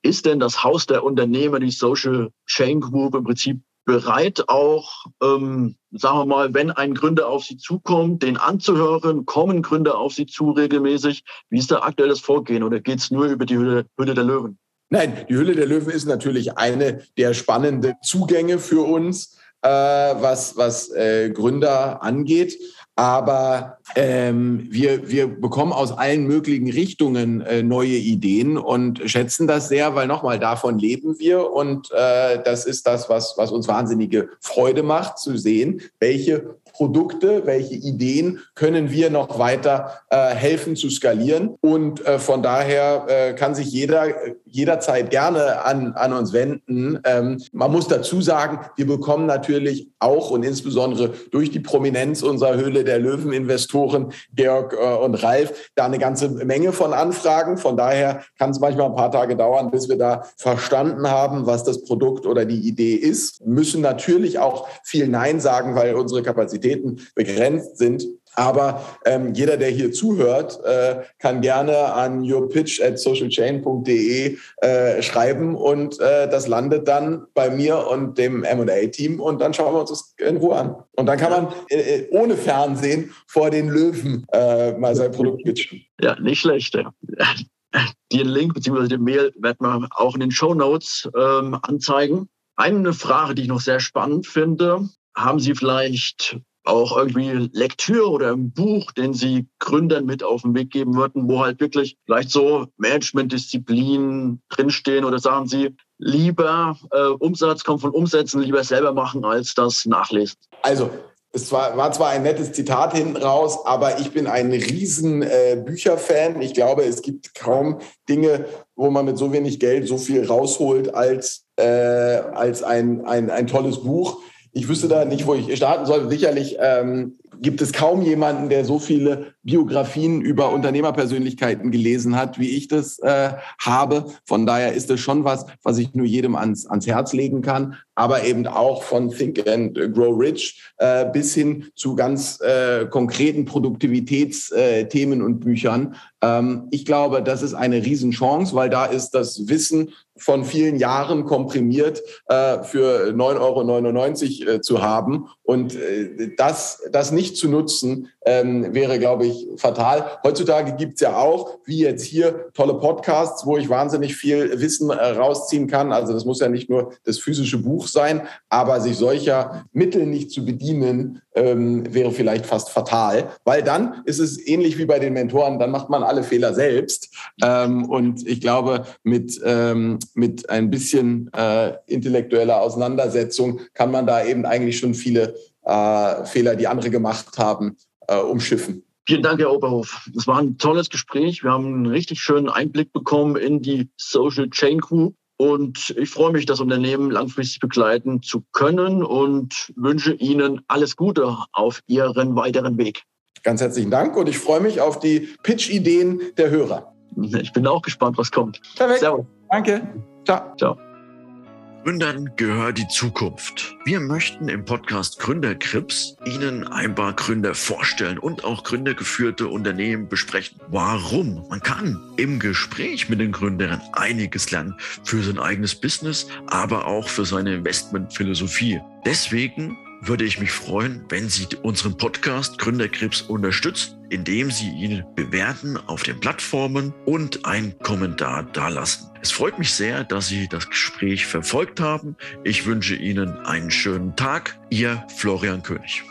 Ist denn das Haus der Unternehmer, die Social Chain Group, im Prinzip bereit, auch, ähm, sagen wir mal, wenn ein Gründer auf Sie zukommt, den anzuhören? Kommen Gründer auf Sie zu regelmäßig? Wie ist da aktuell das Vorgehen, oder geht es nur über die Höhle, Höhle der Löwen? Nein, die Höhle der Löwen ist natürlich eine der spannenden Zugänge für uns, äh, was, was äh, Gründer angeht. Aber ähm, wir, wir bekommen aus allen möglichen Richtungen äh, neue Ideen und schätzen das sehr, weil nochmal, davon leben wir. Und äh, das ist das, was, was uns wahnsinnige Freude macht, zu sehen, welche Produkte, welche Ideen können wir noch weiter äh, helfen zu skalieren. Und äh, von daher äh, kann sich jeder jederzeit gerne an, an uns wenden. Ähm, man muss dazu sagen, wir bekommen natürlich auch und insbesondere durch die Prominenz unserer Höhle der Löwen-Investoren Georg äh, und Ralf da eine ganze Menge von Anfragen. Von daher kann es manchmal ein paar Tage dauern, bis wir da verstanden haben, was das Produkt oder die Idee ist. Wir müssen natürlich auch viel Nein sagen, weil unsere Kapazität begrenzt sind. Aber ähm, jeder, der hier zuhört, äh, kann gerne an your pitch at socialchain dot d e äh, schreiben, und äh, das landet dann bei mir und dem M und A-Team, und dann schauen wir uns das in Ruhe an. Und dann kann man äh, ohne Fernsehen vor den Löwen äh, mal sein Produkt pitchen. Ja, nicht schlecht, ja. Den Link bzw. den Mail werden wir auch in den Shownotes ähm, anzeigen. Eine Frage, die ich noch sehr spannend finde: Haben Sie vielleicht auch irgendwie Lektüre oder ein Buch, den Sie Gründern mit auf den Weg geben würden, wo halt wirklich vielleicht so Managementdisziplinen drinstehen, oder sagen Sie, lieber äh, Umsatz kommt von Umsätzen, lieber selber machen, als das nachlesen? Also, es war, war zwar ein nettes Zitat hinten raus, aber ich bin ein riesen äh, Bücherfan. Ich glaube, es gibt kaum Dinge, wo man mit so wenig Geld so viel rausholt, als, äh, als ein, ein, ein tolles Buch. Ich wüsste da nicht, wo ich starten soll. Sicherlich ähm, gibt es kaum jemanden, der so viele Biografien über Unternehmerpersönlichkeiten gelesen hat, wie ich das äh, habe. Von daher ist es schon was, was ich nur jedem ans, ans Herz legen kann. Aber eben auch von Think and Grow Rich äh, bis hin zu ganz äh, konkreten Produktivitätsthemen und Büchern. Ähm, ich glaube, das ist eine Riesenchance, weil da ist das Wissen von vielen Jahren komprimiert äh, für neun Euro neunundneunzig äh, zu haben. Und äh, das, das nicht zu nutzen, ähm, wäre, glaube ich, fatal. Heutzutage gibt es ja auch, wie jetzt hier, tolle Podcasts, wo ich wahnsinnig viel Wissen äh, rausziehen kann. Also das muss ja nicht nur das physische Buch sein, aber sich solcher Mittel nicht zu bedienen, ähm, wäre vielleicht fast fatal. Weil dann ist es ähnlich wie bei den Mentoren, dann macht man alle Fehler selbst. Ähm, und ich glaube, mit... Ähm, mit ein bisschen äh, intellektueller Auseinandersetzung kann man da eben eigentlich schon viele äh, Fehler, die andere gemacht haben, äh, umschiffen. Vielen Dank, Herr Oberhof. Es war ein tolles Gespräch. Wir haben einen richtig schönen Einblick bekommen in die Social Chain Group. Und ich freue mich, das Unternehmen langfristig begleiten zu können und wünsche Ihnen alles Gute auf Ihren weiteren Weg. Ganz herzlichen Dank und ich freue mich auf die Pitch-Ideen der Hörer. Ich bin auch gespannt, was kommt. Perfekt. Servus. Danke. Ciao. Ciao. Gründern gehört die Zukunft. Wir möchten im Podcast GründerGrips Ihnen ein paar Gründer vorstellen und auch gründergeführte Unternehmen besprechen. Warum? Man kann im Gespräch mit den Gründern einiges lernen für sein eigenes Business, aber auch für seine Investmentphilosophie. Deswegen würde ich mich freuen, wenn Sie unseren Podcast GründerGrips unterstützen, indem Sie ihn bewerten auf den Plattformen und einen Kommentar dalassen. Es freut mich sehr, dass Sie das Gespräch verfolgt haben. Ich wünsche Ihnen einen schönen Tag. Ihr Florian König.